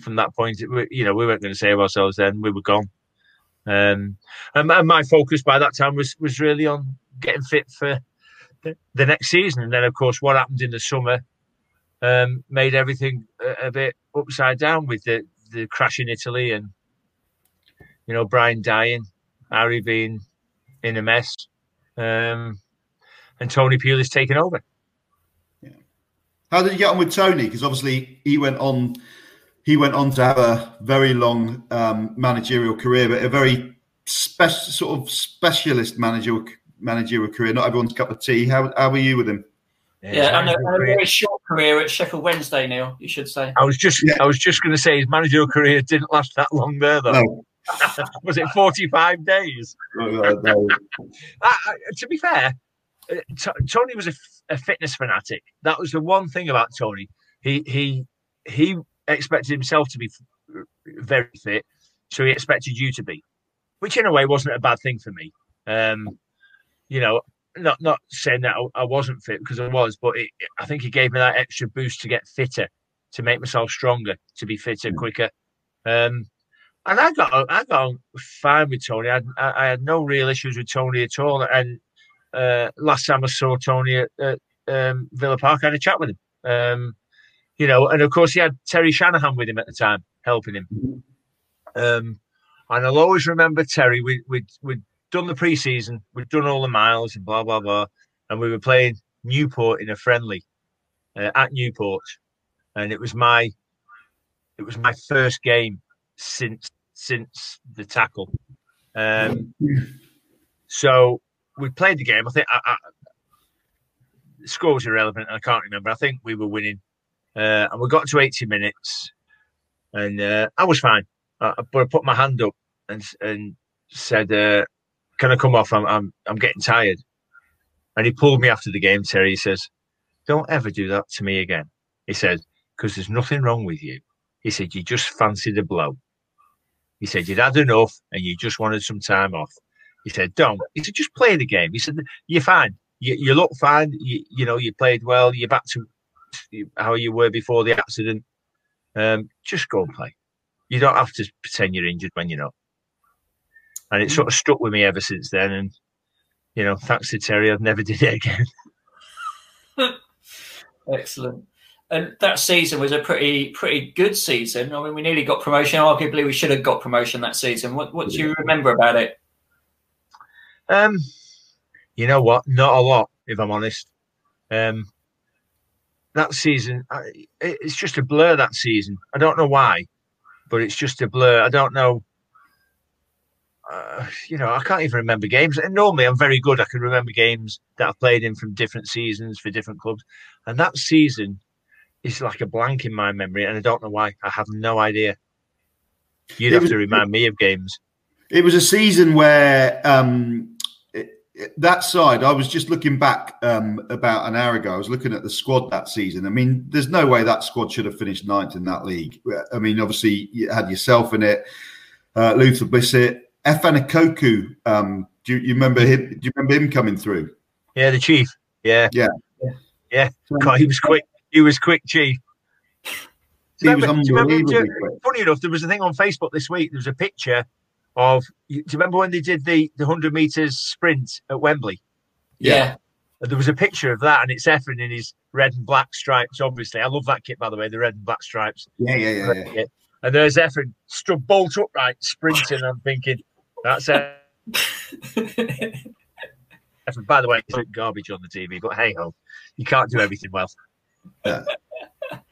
From that point, we, you know, we weren't going to save ourselves then. We were gone. Um, and, and my focus by that time was was really on getting fit for the, the next season. And then, of course, what happened in the summer um, made everything a, a bit upside down, with the, the crash in Italy and, you know, Brian dying, Harry being in a mess, um, and Tony Pulis taking over. How did you get on with Tony? Because obviously he went on, he went on to have a very long um, managerial career, but a very spe- sort of specialist managerial managerial career. Not everyone's cup of tea. How how were you with him? Yeah, yeah, and a, a very short career at Sheffield Wednesday, Neil. You should say. I was just, yeah. I was just going to say his managerial career didn't last that long there, though. No. Was it forty-five days? No, no. I, I, to be fair, Tony was a, a fitness fanatic. That was the one thing about Tony. He he he expected himself to be very fit, so he expected you to be, which in a way wasn't a bad thing for me. Um, you know, not not saying that I wasn't fit, because I was, but it, I think he gave me that extra boost to get fitter, to make myself stronger, to be fitter, quicker. Um, and I got I got on fine with Tony. I, I had no real issues with Tony at all, and. Uh, last time I saw Tony at, at um, Villa Park, I had a chat with him. Um, you know, and of course he had Terry Shanahan with him at the time, helping him. Um, and I'll always remember Terry. We, we'd, we'd done the pre-season, we'd done all the miles and blah, blah, blah. And we were playing Newport in a friendly uh, at Newport. And it was my it was my first game since since the tackle. Um, so... We played the game. I think I, I, the score was irrelevant, and I can't remember. I think we were winning, uh, and we got to eighty minutes, and uh, I was fine. I, but I put my hand up and and said, uh, "Can I come off? I'm I'm I'm getting tired." And he pulled me after the game. Terry, he says, "Don't ever do that to me again." He said, "Because there's nothing wrong with you." He said, "You just fancied a blow." He said, "You'd had enough, and you just wanted some time off." He said, "Don't." He said, "Just play the game." He said, "You're fine. You, you look fine. You, you know, you played well. You're back to how you were before the accident. Um, just go and play. You don't have to pretend you're injured when you're not." And it sort of stuck with me ever since then. And, you know, thanks to Terry, I've never did it again. Excellent. And that season was a pretty pretty good season. I mean, we nearly got promotion. Arguably, we should have got promotion that season. What, what do you remember about it? Um, you know what? Not a lot, if I'm honest. Um, that season, I, it's just a blur. That season, I don't know why, but it's just a blur. I don't know. uh, you know, I can't even remember games. And normally I'm very good. I can remember games that I've played in from different seasons for different clubs. And that season is like a blank in my memory. And I don't know why. I have no idea. You'd have was, to remind me of games. It was a season where um, it, it, that side, I was just looking back um, about an hour ago. I was looking at the squad that season. I mean, there's no way that squad should have finished ninth in that league. I mean, obviously, you had yourself in it, uh, Luther Blissett, Efanakoku. Um, do you, you remember him? Do you remember him coming through? Yeah, the chief. Yeah, yeah, yeah. God, he was quick. He was quick, chief. He remember, was unbelievably remember, quick. Funny enough, there was a thing on Facebook this week. There was a picture of. Do you remember when they did the the hundred meters sprint at Wembley? Yeah. yeah. There was a picture of that, and it's Efren in his red and black stripes. Obviously, I love that kit, by the way. The red and black stripes. Yeah, yeah, yeah. yeah. yeah. And there's Efren stood bolt upright, sprinting. I'm thinking, that's it. Efren, by the way, it's garbage on the T V, but hey ho, you can't do everything well. Yeah.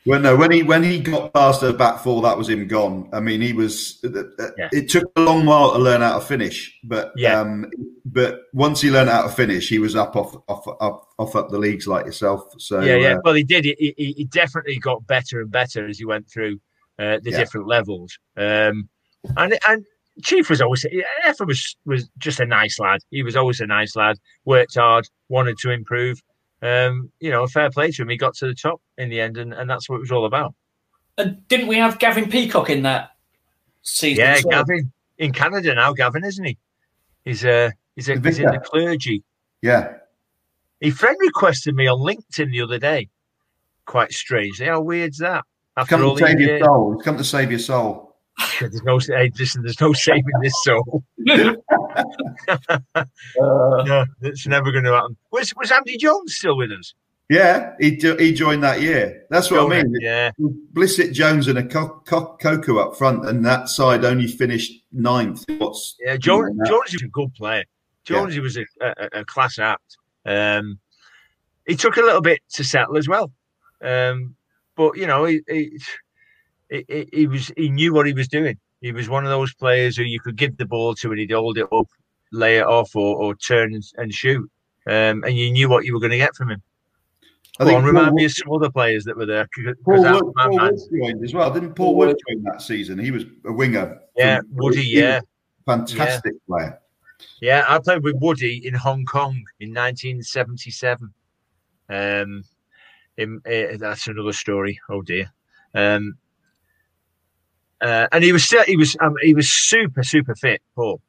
Well, no, when he when he got past the back four, that was him gone. I mean, he was. Uh, yeah. It took a long while to learn how to finish, but yeah. um, but once he learned how to finish, he was up off off up off up the leagues like yourself. So yeah, yeah. Uh, well, he did. He, he, he definitely got better and better as he went through. Uh, the yeah. different levels, um, and and Chief was always Efren was was just a nice lad. He was always a nice lad. Worked hard, wanted to improve. Um, you know, fair play to him. He got to the top in the end, and, and that's what it was all about. And didn't we have Gavin Peacock in that season? Yeah, so? Gavin in Canada now. Gavin, isn't he? He's uh he's, a, he's in the clergy. Yeah. He friend requested me on LinkedIn the other day. Quite strangely, how weird's that? After come to save your soul. Come to save your soul. There's no, hey, listen, there's no saving this soul. uh, no, it's never going to happen. Was, was Andy Jones still with us? Yeah, he he joined that year. That's what Jones, I mean. Yeah. Blissett, Jones and a co- co- Coco up front, and that side only finished ninth. What's yeah, Jones, Jones was a good player. Jones yeah. was a, a, a class act. Um, he took a little bit to settle as well. Um But you know, he he, he he was he knew what he was doing. He was one of those players who you could give the ball to and he'd hold it up, lay it off, or, or turn and, and shoot, um, and you knew what you were going to get from him. I Go think on, remind Wood, me of some other players that were there. Paul Wood, Paul Wood joined as well, didn't Paul Wood join that season? He was a winger. Yeah, Woody. Yeah, fantastic yeah. player. Yeah, I played with Woody in Hong Kong in nineteen seventy-seven. Um. Him, uh, that's another story. Oh dear! Um, uh, and he was still, he was um, he was super super fit, Paul.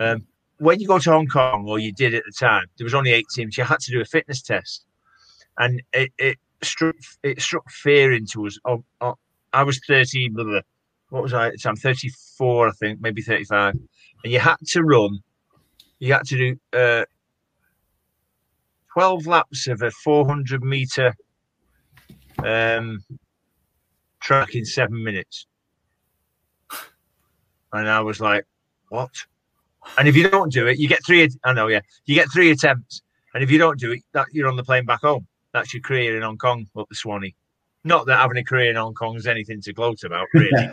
Um, when you go to Hong Kong, or you did at the time, there was only eight teams. You had to do a fitness test, and it, it struck it struck fear into us. Oh, oh, I was thirty. Blah, blah, what was I at the time? thirty-four, I think, maybe thirty-five. And you had to run. You had to do uh, twelve laps of a four hundred meter. Um, track in seven minutes, and I was like, "What?" And if you don't do it, you get three. I know, yeah, you get three attempts, and if you don't do it, that you're on the plane back home. That's your career in Hong Kong up the Swanee. Not that having a career in Hong Kong is anything to gloat about, really.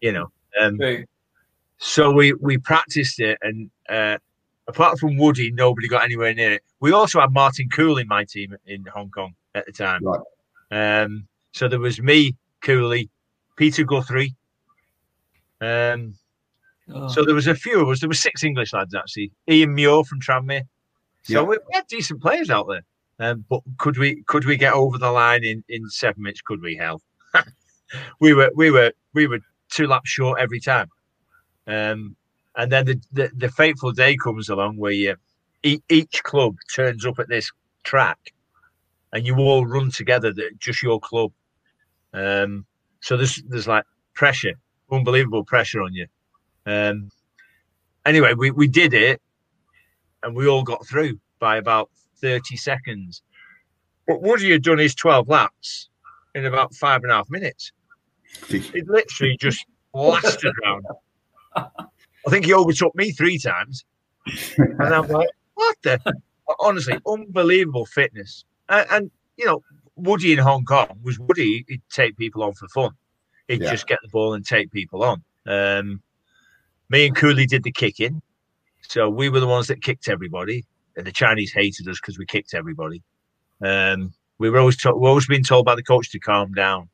you know. Um, so we we practiced it, and uh, apart from Woody, nobody got anywhere near it. We also had Martin Cooley in my team in Hong Kong at the time. Right. Um, so there was me, Cooley, Peter Guthrie. Um, oh. So there was a few of us. There were six English lads, actually. Ian Muir from Tranmere. So yeah. we, we had decent players out there. Um, but could we could we get over the line in, in seven minutes? Could we? Hell, we were we were we were two laps short every time. Um, and then the, the the fateful day comes along where you, each club turns up at this track. And you all run together, just your club. Um, so there's there's like pressure, unbelievable pressure on you. Um, anyway, we, we did it, and we all got through by about thirty seconds. What Woody had done is twelve laps in about five and a half minutes. It literally just blasted around. I think he overtook me three times, and I'm like, what the? Honestly, unbelievable fitness. And, and, you know, Woody in Hong Kong was Woody. He'd take people on for fun. He'd yeah. just get the ball and take people on. Um, me and Cooley did the kicking. So we were the ones that kicked everybody, and the Chinese hated us because we kicked everybody. Um, we were always to- we were always being told by the coach to calm down.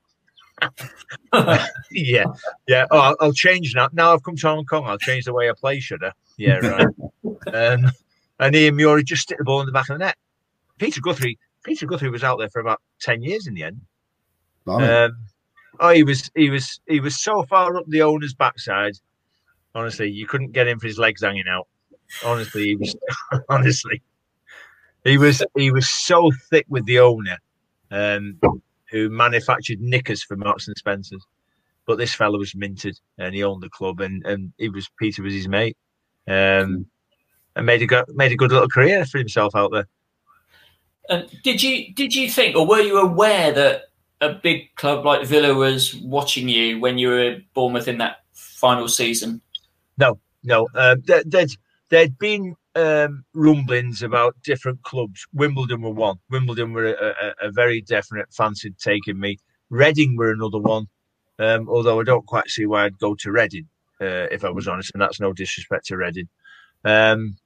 yeah, yeah. Oh, I'll, I'll change now. Now I've come to Hong Kong, I'll change the way I play. Should I? Yeah, right. um, and Ian Muir just stick the ball in the back of the net. Peter Guthrie. Peter Guthrie was out there for about ten years in the end. Wow. Um, oh, he was he was he was so far up the owner's backside. Honestly, you couldn't get him for his legs hanging out. Honestly, he was honestly he was he was so thick with the owner, um, who manufactured knickers for Marks and Spencers. But this fella was minted, and he owned the club, and and he was Peter was his mate, um, and made a go, made a good little career for himself out there. And did you did you think, or were you aware that a big club like Villa was watching you when you were at Bournemouth in that final season? No, no. Um, there, there'd, there'd been um, rumblings about different clubs. Wimbledon were one. Wimbledon were a, a, a very definite fancy taking me. Reading were another one, um, although I don't quite see why I'd go to Reading, uh, if I was honest, and that's no disrespect to Reading. Um,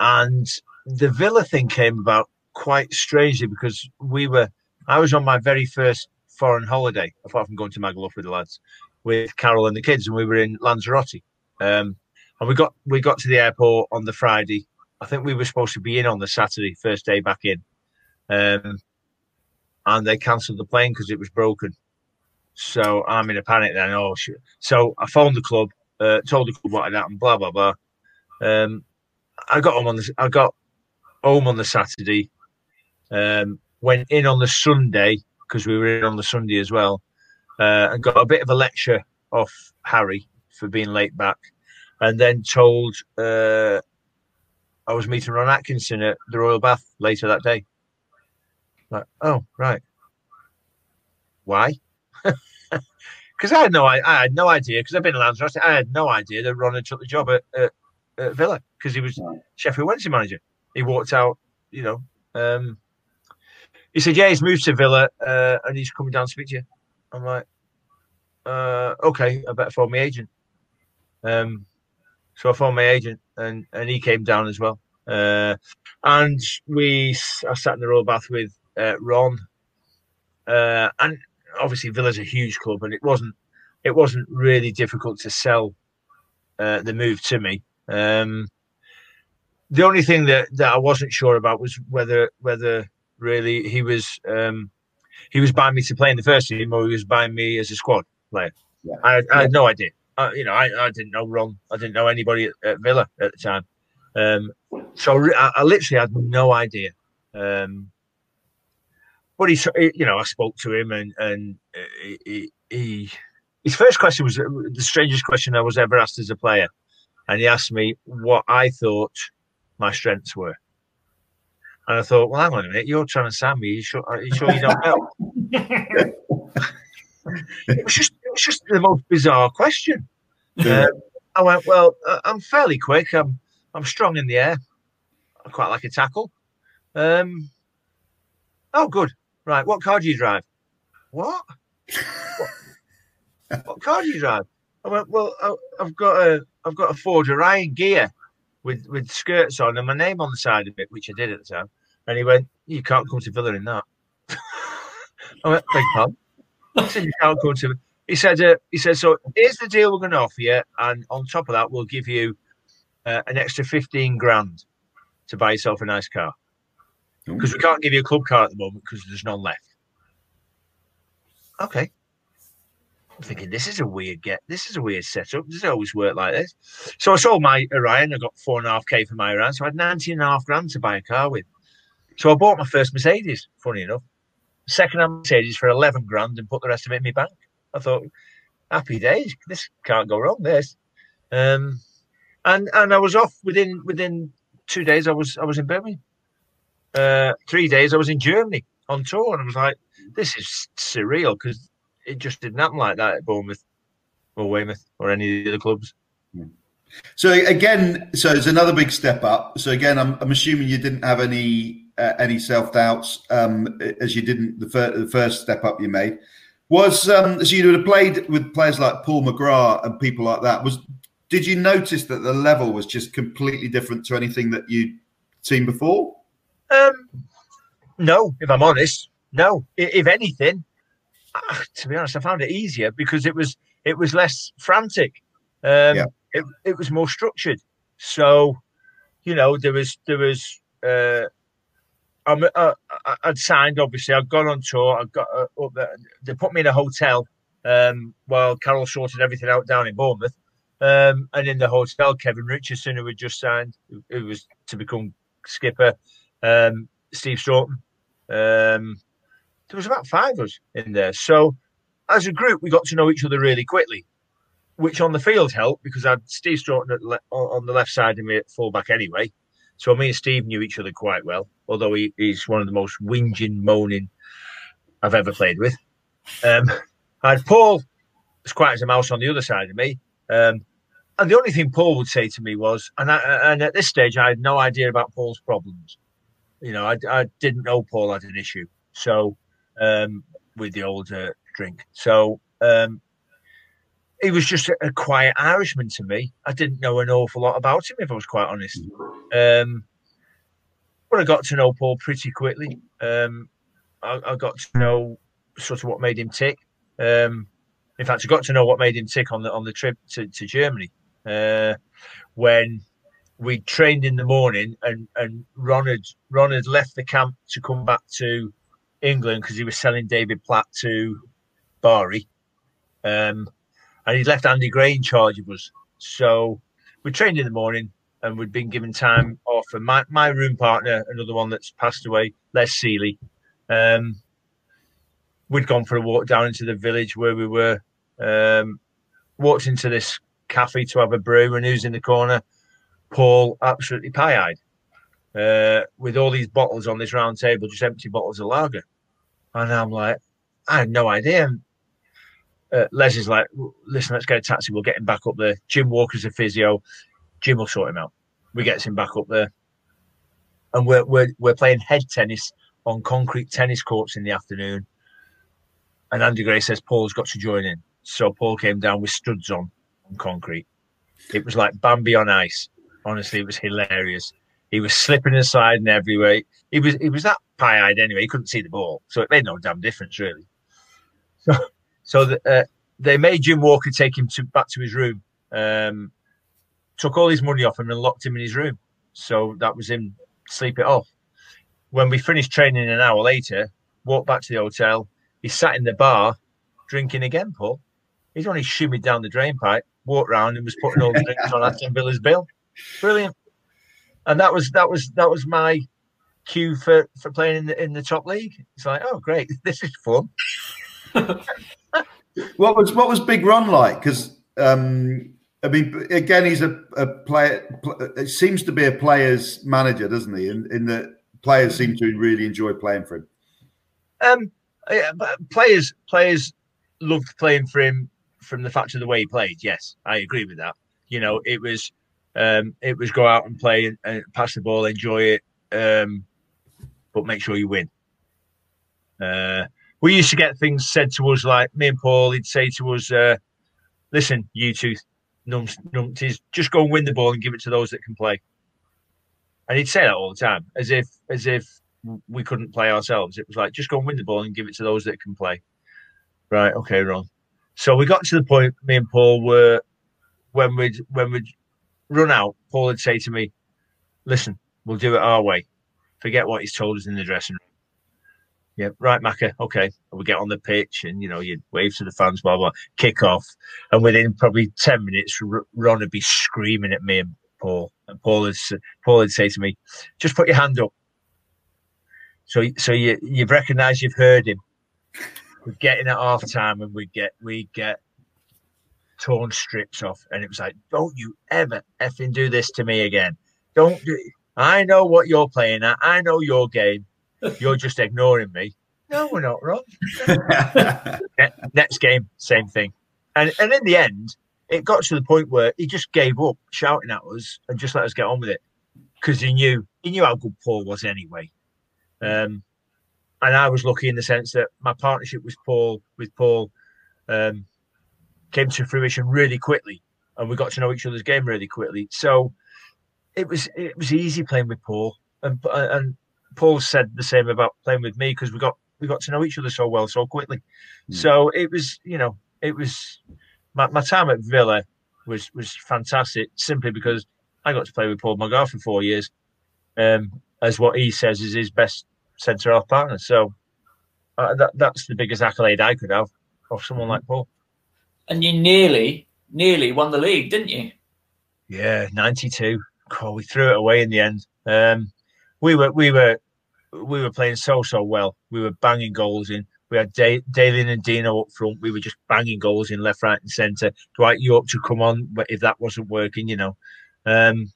and the Villa thing came about quite strangely because we were... I was on my very first foreign holiday, apart from going to Magaluf with the lads, with Carol and the kids, and we were in Lanzarote. Um, and we got we got to the airport on the Friday. I think we were supposed to be in on the Saturday, first day back in. Um, and they cancelled the plane because it was broken. So I'm in a panic then. Oh, shit. So I phoned the club, uh, told the club what had happened, blah, blah, blah. Um, I got home on the, I got home on the Saturday. Um, went in on the Sunday, because we were in on the Sunday as well, uh, and got a bit of a lecture off Harry for being late back, and then told uh, I was meeting Ron Atkinson at the Royal Bath later that day. Like, oh, right. Why? Because I had no I, I had no idea, because I've been in Lanzarote, I had no idea that Ron had took the job at, at, at Villa, because he was Sheffield Wednesday manager. He walked out, you know... Um, He said, yeah, he's moved to Villa uh, and he's coming down to speak to you. I'm like, uh, okay, I better phone my agent. Um, so I phoned my agent and, and he came down as well. Uh, and we, I sat in the Royal Bath with uh, Ron. Uh, and obviously Villa's a huge club, and it wasn't it wasn't really difficult to sell uh, the move to me. Um, the only thing that, that I wasn't sure about was whether whether... Really, he was um, he was buying me to play in the first team, or he was buying me as a squad player. Yeah. I, I had no idea. I, you know, I, I didn't know Ron. I didn't know anybody at, at Villa at the time. Um, so re- I, I literally had no idea. Um, but he, you know, I spoke to him, and and he, he his first question was the strangest question I was ever asked as a player, and he asked me what I thought my strengths were. And I thought, well, hang on a minute, you're trying to sign me. Are you sure, are you, sure you don't know? it, was just, it was just the most bizarre question. Yeah. Um, I went, well, uh, I'm fairly quick. I'm I'm strong in the air. I quite like a tackle. Um, oh, good. Right, what car do you drive? What? what? What car do you drive? I went, well, I, I've got a I've got a Ford Orion gear. With, with skirts on and my name on the side of it, which I did at the time. And he went, you can't come to Villa in that. I went, big pal. He said, you can't come to Villa. He said, uh, he said, so here's the deal we're going to offer you. And on top of that, we'll give you uh, an extra fifteen grand to buy yourself a nice car. Because we can't give you a club car at the moment because there's none left. Okay. I'm thinking, this is a weird get. This is a weird setup. Does it always work like this? So I sold my Orion. I got four and a half K for my Orion. So I had nineteen and a half grand to buy a car with. So I bought my first Mercedes, funny enough. Second hand Mercedes for eleven grand and put the rest of it in my bank. I thought, happy days. This can't go wrong, this. Um, and and I was off within within two days. I was I was in Birmingham. Uh, three days I was in Germany on tour. And I was like, this is surreal because... It just didn't happen like that at Bournemouth or Weymouth or any of the other clubs. So again, so it's another big step up. So again, I'm, I'm assuming you didn't have any uh, any self doubts um, as you didn't the, fir- the first step up you made was um, so you would have played with players like Paul McGrath and people like that. Was Did you notice that the level was just completely different to anything that you'd seen before? Um, no, if I'm honest. No. If anything, to be honest, I found it easier because it was it was less frantic. Um, yeah. it, it was more structured. So, you know, there was... there was uh, I'm, uh, I'd signed, obviously. I'd gone on tour. I'd got uh, up there. They put me in a hotel um, while Carol sorted everything out down in Bournemouth. Um, and in the hotel, Kevin Richardson, who had just signed, who, who was to become skipper, um, Steve Stoughton. Um, there was about five of us in there. So as a group, we got to know each other really quickly, which on the field helped because I had Steve Stoughton at le- on the left side of me at fullback anyway. So me and Steve knew each other quite well, although he, he's one of the most whinging, moaning I've ever played with. Um, I had Paul as quiet as a mouse on the other side of me. Um, and the only thing Paul would say to me was, and, I, and at this stage, I had no idea about Paul's problems. You know, I, I didn't know Paul had an issue. So um, with the old uh, drink. So um, he was just a, a quiet Irishman to me. I didn't know an awful lot about him, if I was quite honest. Um, but I got to know Paul pretty quickly. Um, I, I got to know sort of what made him tick. Um, In fact, I got to know what made him tick on the on the trip to, to Germany uh, when we trained in the morning and, and Ron, had, Ron had left the camp to come back to England because he was selling David Platt to Bari. Um, and he'd left Andy Gray in charge of us. So we trained in the morning and we'd been given time off. And my, my room partner, another one that's passed away, Les Seeley, um, we'd gone for a walk down into the village where we were, um, walked into this cafe to have a brew, and who's in the corner? Paul, absolutely pie-eyed, uh, with all these bottles on this round table, just empty bottles of lager. And I'm like, I had no idea. Uh, Les is like, listen, let's get a taxi. We'll get him back up there. Jim Walker's a physio. Jim will sort him out. We get him back up there. And we're we're, we're playing head tennis on concrete tennis courts in the afternoon. And Andy Gray says, Paul's got to join in. So Paul came down with studs on, on concrete. It was like Bambi on ice. Honestly, it was hilarious. He was slipping and sliding everywhere. He was he was that pie-eyed anyway. He couldn't see the ball. So it made no damn difference, really. So, so the, uh, they made Jim Walker take him to, back to his room, um, took all his money off him and locked him in his room. So that was him, sleep it off. When we finished training an hour later, walked back to the hotel. He sat in the bar drinking again, Paul. He's only shimmied down the drainpipe, walked round and was putting all the drinks on Aston Villa's bill. Brilliant. And that was that was that was my cue for, for playing in the in the top league. It's like, oh great, this is fun. What was what was Big Ron like? Because um, I mean, again, he's a, a player. It seems to be a player's manager, doesn't he? And in, in the players seem to really enjoy playing for him. Um. Yeah, but players players loved playing for him from the fact of the way he played. Yes, I agree with that. You know, it was um, it was go out and play and, and pass the ball, enjoy it, um, but make sure you win. Uh, we used to get things said to us like me and Paul. He'd say to us, uh, "Listen, you two numpties, numpties, just go and win the ball and give it to those that can play." And he'd say that all the time, as if as if. we couldn't play ourselves. It was like, just go and win the ball and give it to those that can play. Right, okay, Ron. So we got to the point, me and Paul, were when we'd, when we'd run out, Paul would say to me, listen, we'll do it our way. Forget what he's told us in the dressing room. Yeah, right, Macca, okay. We get on the pitch and, you know, you'd wave to the fans, blah, blah, kick off. And within probably ten minutes, Ron would be screaming at me and Paul. And Paul would, Paul would say to me, just put your hand up. So, so you, you've recognised, you've heard him. We're getting at half time and we get we get torn strips off, and it was like, don't you ever effing do this to me again. Don't do it. I know what you're playing at. I know your game. You're just ignoring me. No, we're not, Rob. Next game, same thing. And and in the end, it got to the point where he just gave up shouting at us and just let us get on with it because he knew he knew how good Paul was anyway. Um, and I was lucky in the sense that my partnership with Paul with Paul um, came to fruition really quickly and we got to know each other's game really quickly. So it was it was easy playing with Paul, and and Paul said the same about playing with me because we got we got to know each other so well so quickly. Mm. So it was, you know, it was my, my time at Villa was was fantastic simply because I got to play with Paul McGrath for four years, um, as what he says is his best centre half partner. So uh, that that's the biggest accolade I could have of someone like Paul. And you nearly, nearly won the league, didn't you? Yeah, ninety-two. God, we threw it away in the end. Um, we were, we were, we were playing so so well. We were banging goals in. We had Day- Daylin and Dino up front. We were just banging goals in left, right, and centre. Dwight York to come on, but if that wasn't working, you know. Um,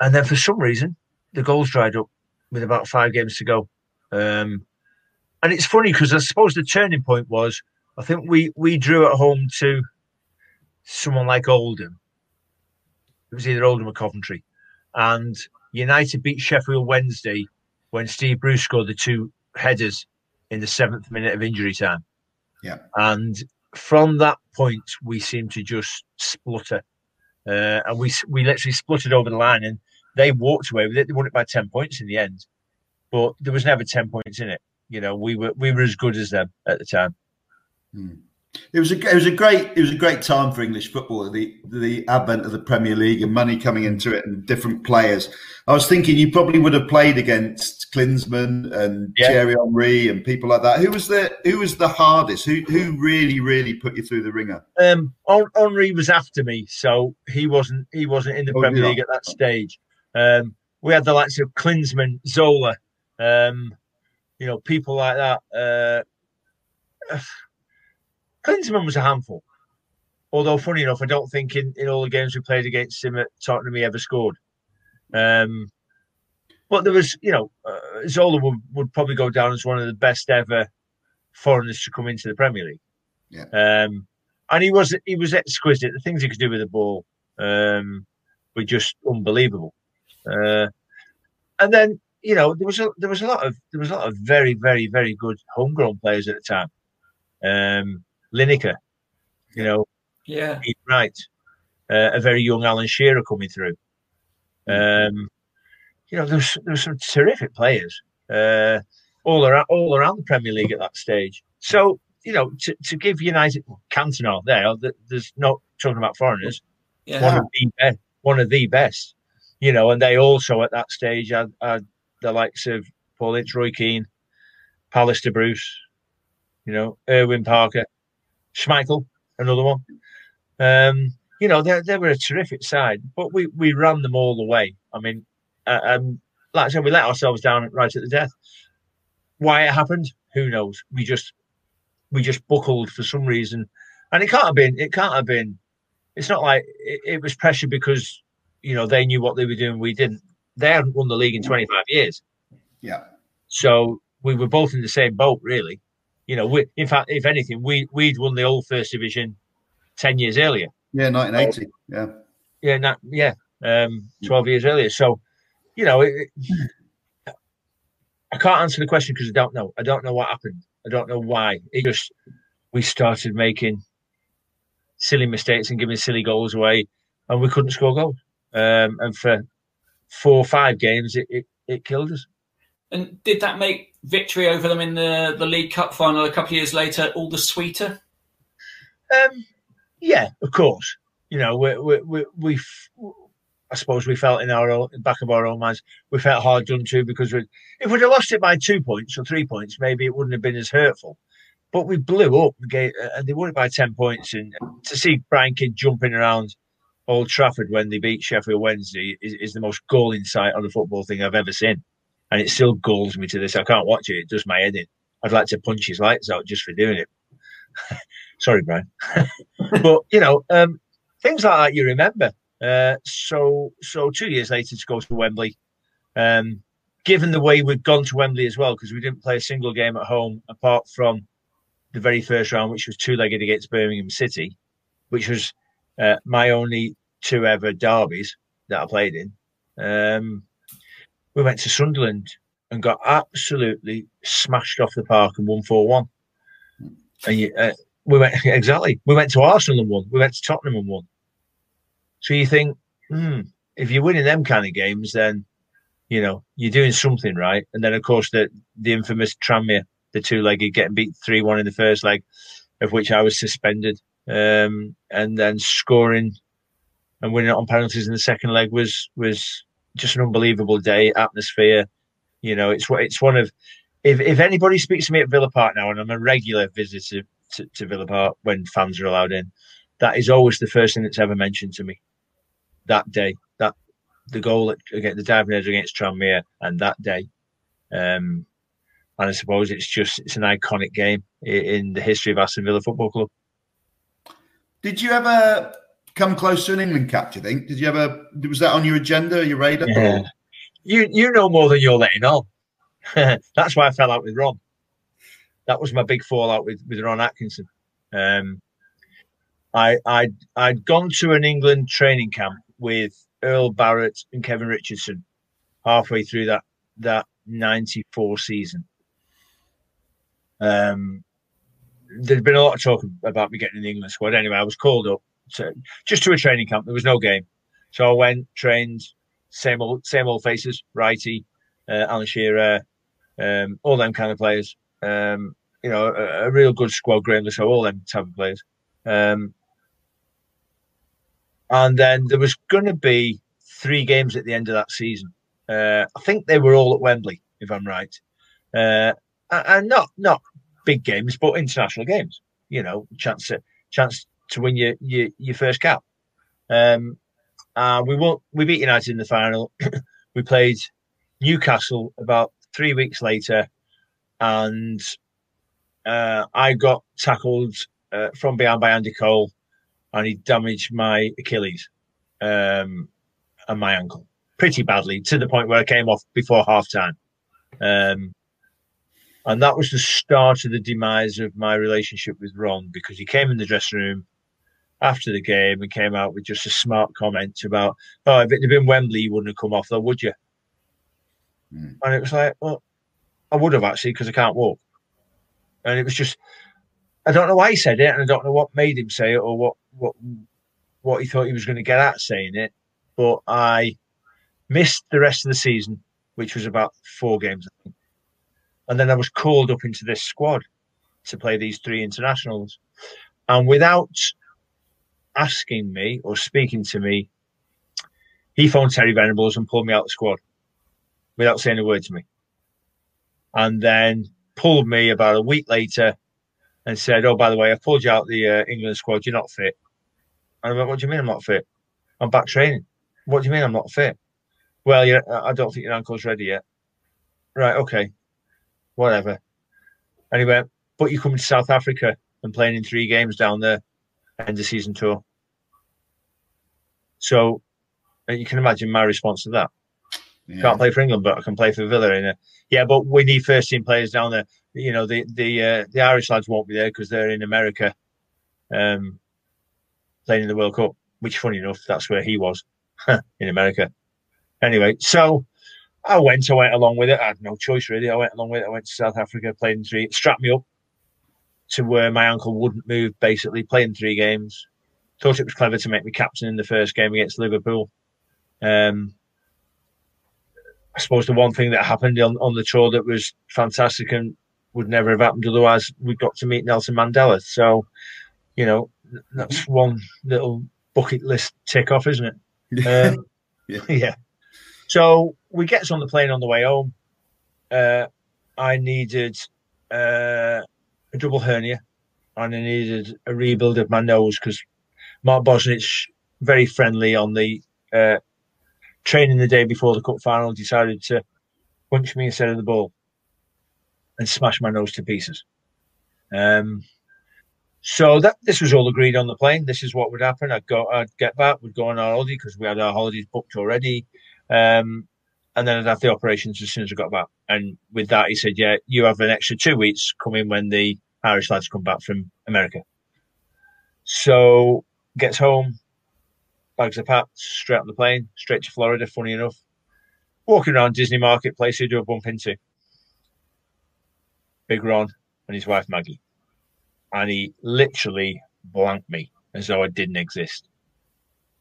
and then for some reason, the goals dried up with about five games to go. Um, and it's funny because I suppose the turning point was, I think we, we drew at home to someone like Oldham. It was either Oldham or Coventry. And United beat Sheffield Wednesday when Steve Bruce scored the two headers in the seventh minute of injury time. Yeah. And from that point, we seemed to just splutter. Uh, and we we literally spluttered over the line and they walked away with it. They won it by ten points in the end. But there was never ten points in it. You know, we were we were as good as them at the time. Hmm. It was a it was a great it was a great time for English football. The the advent of the Premier League and money coming into it and different players. I was thinking you probably would have played against Klinsmann and yeah. Thierry Henry and people like that. Who was the who was the hardest? Who who really really put you through the ringer? Um, Henry was after me, so he wasn't he wasn't in the oh, Premier League at that stage. Um, we had the likes of Klinsmann, Zola, um, you know, people like that. Uh, Klinsmann was a handful. Although, funny enough, I don't think in, in all the games we played against him at Tottenham he ever scored. Um, but there was, you know, uh, Zola would, would probably go down as one of the best ever foreigners to come into the Premier League. Yeah. Um, and he was he was exquisite. The things he could do with the ball um, were just unbelievable. Uh, and then, you know, there was a, there was a lot of there was a lot of very very very good homegrown players at the time. Um, Lineker, you know, yeah, Ian Wright, uh, a very young Alan Shearer coming through. Um, you know, there was, there were some terrific players uh, all around all around the Premier League at that stage. So, you know, to, to give United Cantona there, there's not talking about foreigners. Yeah. One of the best, one of the best. You know, and they also at that stage had, had the likes of Paul Ince, Roy Keane, Pallister Bruce, you know, Erwin Parker. Schmeichel, another one. Um, you know, they, they were a terrific side, but we, we ran them all the way. I mean, uh, um, like I said, we let ourselves down right at the death. Why it happened, who knows? We just we just buckled for some reason, and it can't have been. It can't have been. It's not like it, it was pressure because you know they knew what they were doing. We didn't. They hadn't won the league in twenty-five years. Yeah. So we were both in the same boat, really. You know, we, in fact, if anything, we, we'd won the old First Division ten years earlier. Yeah, nineteen eighty. Yeah. Yeah, not, yeah, um, twelve years earlier. So, you know, it, it, I can't answer the question because I don't know. I don't know what happened. I don't know why. It just, we started making silly mistakes and giving silly goals away, and we couldn't score goals. Um, and for four or five games, it, it, it killed us. And did that make victory over them in the, the League Cup final a couple of years later all the sweeter? Um, yeah, of course. You know, we we we we've, I suppose we felt in our own, back of our own minds, we felt hard done too because we, if we'd have lost it by two points or three points, maybe it wouldn't have been as hurtful. But we blew up and they won it by ten points. And to see Brian Kidd jumping around Old Trafford when they beat Sheffield Wednesday is, is the most galling sight on a football thing I've ever seen. And it still galls me to this. I can't watch it. It does my head in. I'd like to punch his lights out just for doing it. Sorry, Brian. But, you know, um, things like that you remember. Uh, so so two years later to go to Wembley. Um, given the way we'd gone to Wembley as well, because we didn't play a single game at home apart from the very first round, which was two-legged against Birmingham City, which was uh, my only two ever derbies that I played in. Um We went to Sunderland and got absolutely smashed off the park and won four one. And you, uh, we went exactly. We went to Arsenal and won. We went to Tottenham and won. So you think, hmm, if you're winning them kind of games, then, you know, you're doing something right. And then, of course, the, the infamous Tranmere, the two-legged, getting beat three one in the first leg, of which I was suspended, um, and then scoring and winning it on penalties in the second leg was was just an unbelievable day, atmosphere. You know, it's it's one of, if if anybody speaks to me at Villa Park now, and I'm a regular visitor to, to Villa Park when fans are allowed in, that is always the first thing that's ever mentioned to me. That day, that the goal against the diving header against Tranmere, and that day, um, and I suppose it's just it's an iconic game in the history of Aston Villa Football Club. Did you ever come close to an England cap? Do you think? Did you ever? Was that on your agenda, your radar? Yeah. You you know more than you're letting on. That's why I fell out with Ron. That was my big fallout with, with Ron Atkinson. Um, I I'd, I'd gone to an England training camp with Earl Barrett and Kevin Richardson halfway through that that ninety-four season. Um, there'd been a lot of talk about me getting in the England squad. Anyway, I was called up to, just to a training camp. There was no game, so I went, trained. Same old, same old faces. Righty, uh, Alan Shearer, um, all them kind of players. Um, you know, a, a real good squad. Graham Lasso, all them type of players. Um, and then there was going to be three games at the end of that season. Uh, I think they were all at Wembley, if I'm right, uh, and not not big games, but international games. You know, chance to, chance to win your your, your first cap. Um, Uh, we won, we beat United in the final. We played Newcastle about three weeks later, and uh, I got tackled uh, from behind by Andy Cole, and he damaged my Achilles um, and my ankle pretty badly, to the point where I came off before half-time. Um, and that was the start of the demise of my relationship with Ron, because he came in the dressing room after the game and came out with just a smart comment about, oh, if it had been Wembley, you wouldn't have come off though, would you? Mm. And it was like, well, I would have actually, because I can't walk. And it was just, I don't know why he said it, and I don't know what made him say it, or what what, what he thought he was going to get at saying it. But I missed the rest of the season, which was about four games, I think. And then I was called up into this squad to play these three internationals. And without asking me or speaking to me, he phoned Terry Venables and pulled me out of the squad without saying a word to me, and then pulled me about a week later and said, oh, by the way, I've pulled you out the uh, England squad, you're not fit. And I went, what do you mean I'm not fit? I'm back training. What do you mean I'm not fit? Well, you know, I don't think your ankle's ready yet. Right, okay, whatever. And he went, but you're coming to South Africa and playing in three games down there, end of season tour. So you can imagine my response to that. Yeah. Can't play for England, but I can play for Villa. In a, yeah, but we need first team players down there. You know, the the uh, the Irish lads won't be there because they're in America, um, playing in the World Cup. Which, funny enough, that's where he was in America. Anyway, so I went. I went along with it. I had no choice really. I went along with it. I went to South Africa, played in three. It strapped me up to where my ankle wouldn't move, basically, playing three games. Thought it was clever to make me captain in the first game against Liverpool. Um, I suppose the one thing that happened on, on the tour that was fantastic and would never have happened otherwise, we got to meet Nelson Mandela. So, you know, that's one little bucket list tick off, isn't it? Um, yeah. yeah. So we gets on the plane on the way home. Uh, I needed... Uh, a double hernia, and I needed a rebuild of my nose because Mark Bosnich, very friendly on the uh, training the day before the cup final, decided to punch me instead of the ball and smash my nose to pieces. Um, so that this was all agreed on the plane. This is what would happen. I'd go, I'd get back, we'd go on our holiday because we had our holidays booked already, um, and then I'd have the operations as soon as I got back. And with that, he said, yeah, you have an extra two weeks coming when the Irish lads come back from America. So gets home, bags are packed, straight on the plane, straight to Florida, funny enough. Walking around Disney Marketplace, who do I bump into? Big Ron and his wife, Maggie. And he literally blanked me as though I didn't exist.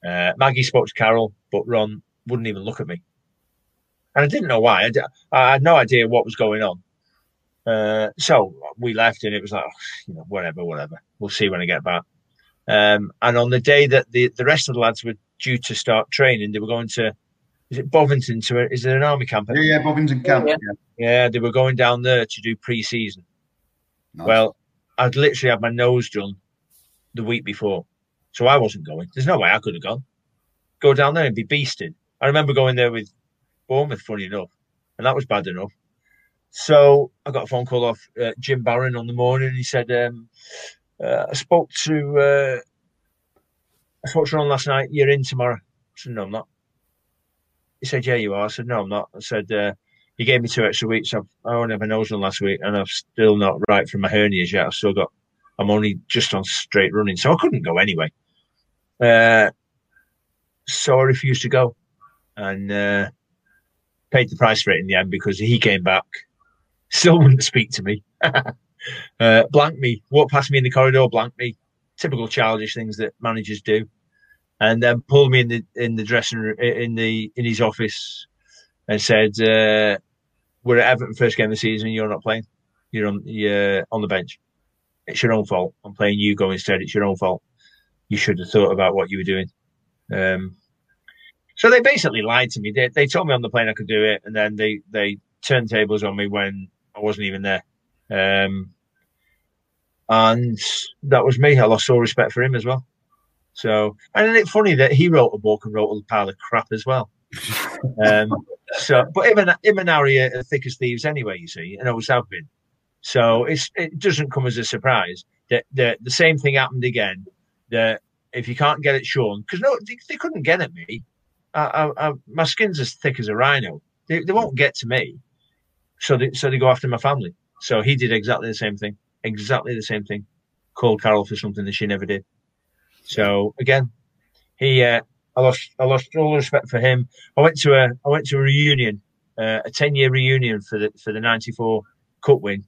Uh, Maggie spoke to Carol, but Ron wouldn't even look at me. And I didn't know why. I, d- I had no idea what was going on. Uh, so we left and it was like, oh, you know, whatever, whatever. We'll see when I get back. Um, and on the day that the, the rest of the lads were due to start training, they were going to, is it Bovington? To a, is there an army camp? Yeah, yeah, Bovington camp. Yeah. yeah, they were going down there to do pre-season. Nice. Well, I'd literally had my nose done the week before. So I wasn't going. There's no way I could have gone. Go down there and be beasted. I remember going there with Bournemouth, funny enough, and that was bad enough. So I got a phone call off uh, Jim Barron on the morning. And he said, um, uh, I spoke to uh, I spoke to Ron last night. You're in tomorrow. I said, no, I'm not. He said, yeah, you are. I said, no, I'm not. I said, uh, you gave me two extra weeks. I've, I only have a nose on last week, and I'm still not right from my hernias yet. I've still got, I'm only just on straight running. So I couldn't go anyway. Uh, so I refused to go and uh, paid the price for it in the end, because he came back, still wouldn't speak to me, uh, blanked me, walked past me in the corridor, blanked me, typical childish things that managers do, and then pulled me in the in the dressing room, in the in his office, and said, uh, "We're at Everton first game of the season. You're not playing. You're on you're on the bench. It's your own fault. I'm playing you. Go instead. It's your own fault. You should have thought about what you were doing." Um, so they basically lied to me. They, they told me on the plane I could do it, and then they, they turned tables on me when I wasn't even there. Um, and that was me. I lost all respect for him as well. So, and isn't it funny that he wrote a book and wrote a pile of crap as well? um, so, but him and, him and Harry are thick as thieves anyway, you see, and always have been. So it's, it doesn't come as a surprise that the, the same thing happened again. That if you can't get at Shaun, because no, they, they couldn't get at me. I, I, I, my skin's as thick as a rhino. They, they won't get to me. So they, so they go after my family. So he did exactly the same thing. Exactly the same thing. Called Carol for something that she never did. So again, he, uh, I lost, I lost all respect for him. I went to a, I went to a reunion, uh, a ten-year reunion for the for the ninety-four Cup win,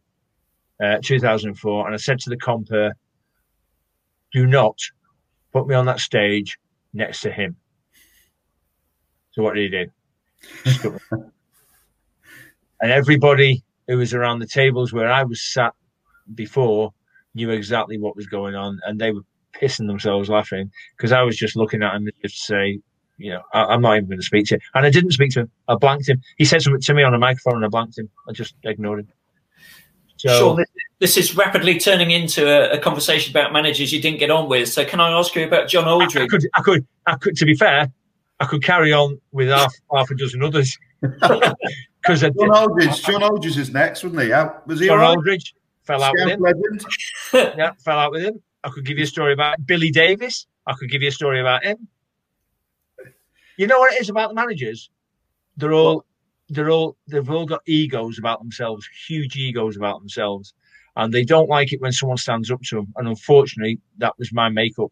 uh, two thousand four, and I said to the compere, do not put me on that stage next to him. So what did he do? And everybody who was around the tables where I was sat before knew exactly what was going on, and they were pissing themselves laughing, because I was just looking at him to say, you know, I- I'm not even going to speak to him. And I didn't speak to him. I blanked him. He said something to me on a microphone and I blanked him. I just ignored him. So, sure, this is rapidly turning into a, a conversation about managers you didn't get on with. So, can I ask you about John Aldridge? I, I could, I could, I could. To be fair, I could carry on with half half a dozen others. Because John Aldridge, John Aldridge is next, wasn't he? Was he John right? Aldridge fell out Scout with him. yeah, fell out with him. I could give you a story about Billy Davis. I could give you a story about him. You know what it is about the managers? They're all. They're all, they've all got egos about themselves, huge egos about themselves. And they don't like it when someone stands up to them. And unfortunately, that was my makeup.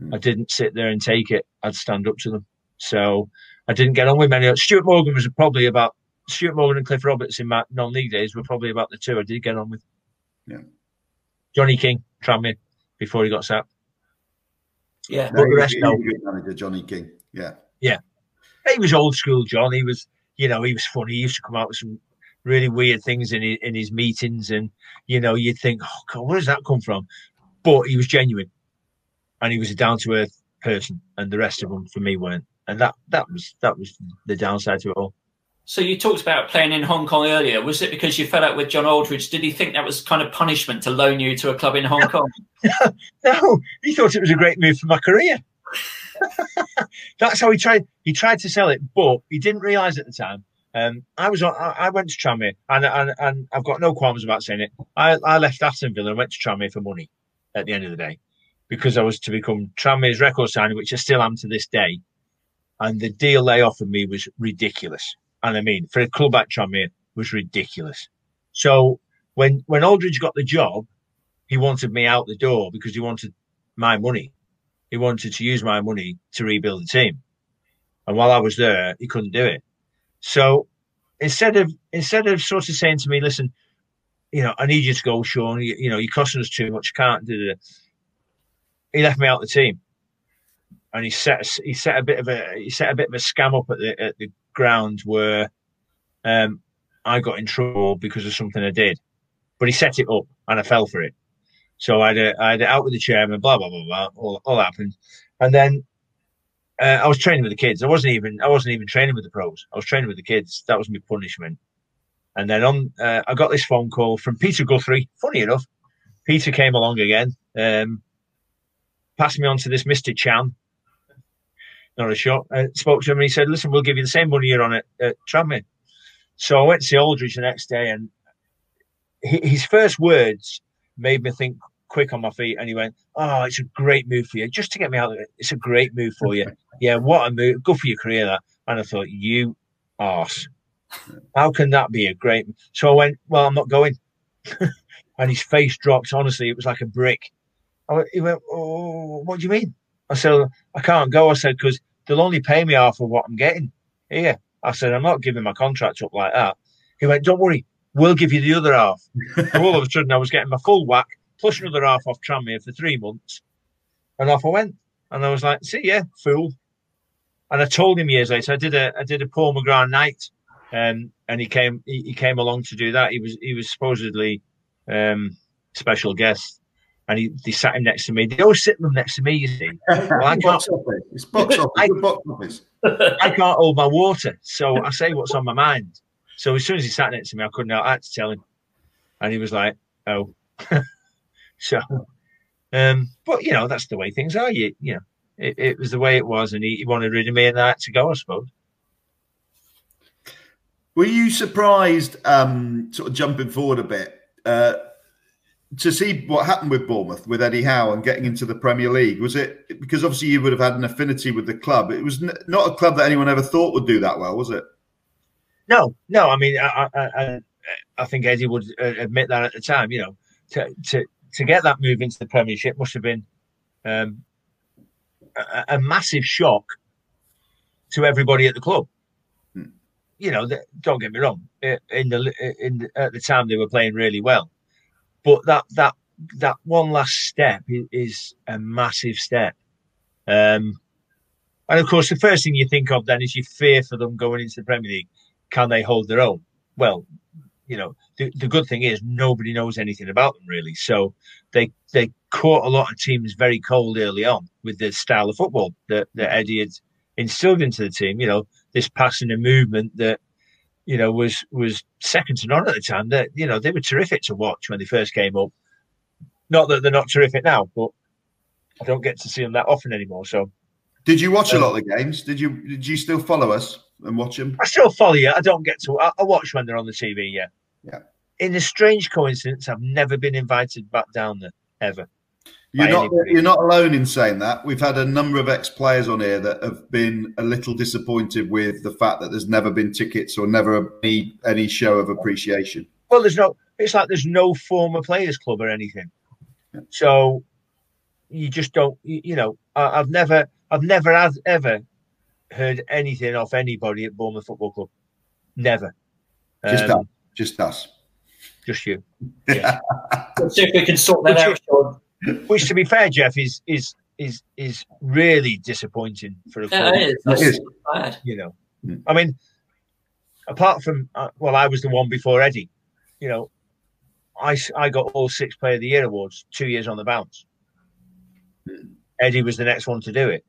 Mm. I didn't sit there and take it. I'd stand up to them. So I didn't get on with many. Stuart Morgan was probably about, Stuart Morgan and Cliff Roberts in my non-league days were probably about the two I did get on with. Yeah. Johnny King, Tranmere, before he got sacked. Yeah. But no, the rest, no. Manager, Johnny King, yeah. Yeah. He was old school, John. He was... You know, he was funny. He used to come out with some really weird things in his, in his meetings. And, you know, you'd think, oh, God, where does that come from? But he was genuine. And he was a down-to-earth person. And the rest of them, for me, weren't. And that, that was that was the downside to it all. So you talked about playing in Hong Kong earlier. Was it because you fell out with John Aldridge? Did he think that was kind of punishment to loan you to a club in Hong no, Kong? No, no, he thought it was a great move for my career. That's how he tried. He tried to sell it, but he didn't realise at the time. Um, I was. On, I, I went to Tranmere, and, and and I've got no qualms about saying it. I, I left Aston Villa and went to Tranmere for money. At the end of the day, because I was to become Tranmere's record signing, which I still am to this day. And the deal they offered me was ridiculous, and I mean, for a club like Tranmere, was ridiculous. So when when Aldridge got the job, he wanted me out the door because he wanted my money. He wanted to use my money to rebuild the team. And while I was there, he couldn't do it. So instead of instead of sort of saying to me, listen, you know, I need you to go, Shaun. You, you know, you're costing us too much. Can't do it. He left me out of the team. and he set he set a bit of a he set a bit of a scam up at the at the ground where um, I got in trouble because of something I did. But he set it up, and I fell for it. So I had a, I had it out with the chairman, blah blah blah blah. All, all happened, and then uh, I was training with the kids. I wasn't even I wasn't even training with the pros. I was training with the kids. That was my punishment. And then on, uh, I got this phone call from Peter Guthrie. Funny enough, Peter came along again, um, passed me on to this Mister Chan. Not a shot. Uh, spoke to him and he said, "Listen, we'll give you the same money you're on at, at Tranmere." So I went to see Aldridge the next day, and he, his first words made me think quick on my feet. And he went, "Oh, it's a great move for you. Just to get me out of it, it's a great move for you. Yeah, what a move. Good for your career, that." And I thought, "You arse. How can that be a great?" So I went, "Well, I'm not going." And his face dropped. Honestly, it was like a brick. I went, he went, "Oh, what do you mean?" I said, "I can't go." I said, "Because they'll only pay me half of what I'm getting here." I said, "I'm not giving my contract up like that." He went, "Don't worry, we'll give you the other half." And all of a sudden, I was getting my full whack plus another half off Tranmere for three months, and off I went. And I was like, "See, yeah, fool." And I told him years later. I did a I did a Paul McGrath night. Um, and he came. He, he came along to do that. He was he was supposedly um, special guest, and he they sat him next to me. They always sit them next to me, you see. Well, I can't. It's box office. I, box office. I can't hold my water, so I say what's on my mind. So as soon as he sat next to me, I couldn't help. I had to tell him, and he was like, "Oh." So, um, but you know, that's the way things are. You you know, it, it was the way it was, and he, he wanted rid of me, and I had to go, I suppose. Were you surprised, um, sort of jumping forward a bit, uh, to see what happened with Bournemouth, with Eddie Howe and getting into the Premier League? Was it because obviously you would have had an affinity with the club? It was n- not a club that anyone ever thought would do that well, was it? No, no. I mean, I, I, I, I think Eddie would admit that at the time. You know, to to, to get that move into the Premiership must have been um, a, a massive shock to everybody at the club. You know, don't get me wrong. In the in the, at the time they were playing really well, but that that that one last step is a massive step. Um, and of course, the first thing you think of then is you fear for them going into the Premier League. Can they hold their own? Well, you know, the, the good thing is nobody knows anything about them really, so they they caught a lot of teams very cold early on with the style of football that, that Eddie had instilled into the team. You know. This passing and movement that, you know, was was second to none at the time. That, you know, they were terrific to watch when they first came up. Not that they're not terrific now, but I don't get to see them that often anymore. So, did you watch um, a lot of the games? Did you did you still follow us and watch them? I still follow you. I don't get to. I, I watch when they're on the T V. Yeah, yeah. In a strange coincidence, I've never been invited back down there ever. You're not, you're not alone in saying that. We've had a number of ex-players on here that have been a little disappointed with the fact that there's never been tickets or never any, any show of appreciation. Well, there's no. It's like there's no former players' club or anything. Yeah. So you just don't. You, you know, I, I've never, I've never had, ever heard anything off anybody at Bournemouth Football Club. Never. Just um, us. Just us. Just you. Yeah. Let's see if we can sort that out, Sean. Which, to be fair, Jeff, is is is is really disappointing for a club. Yeah, it is. That's you know, mm. I mean, apart from uh, well, I was the one before Eddie. You know, I, I got all six Player of the Year awards two years on the bounce. Mm. Eddie was the next one to do it.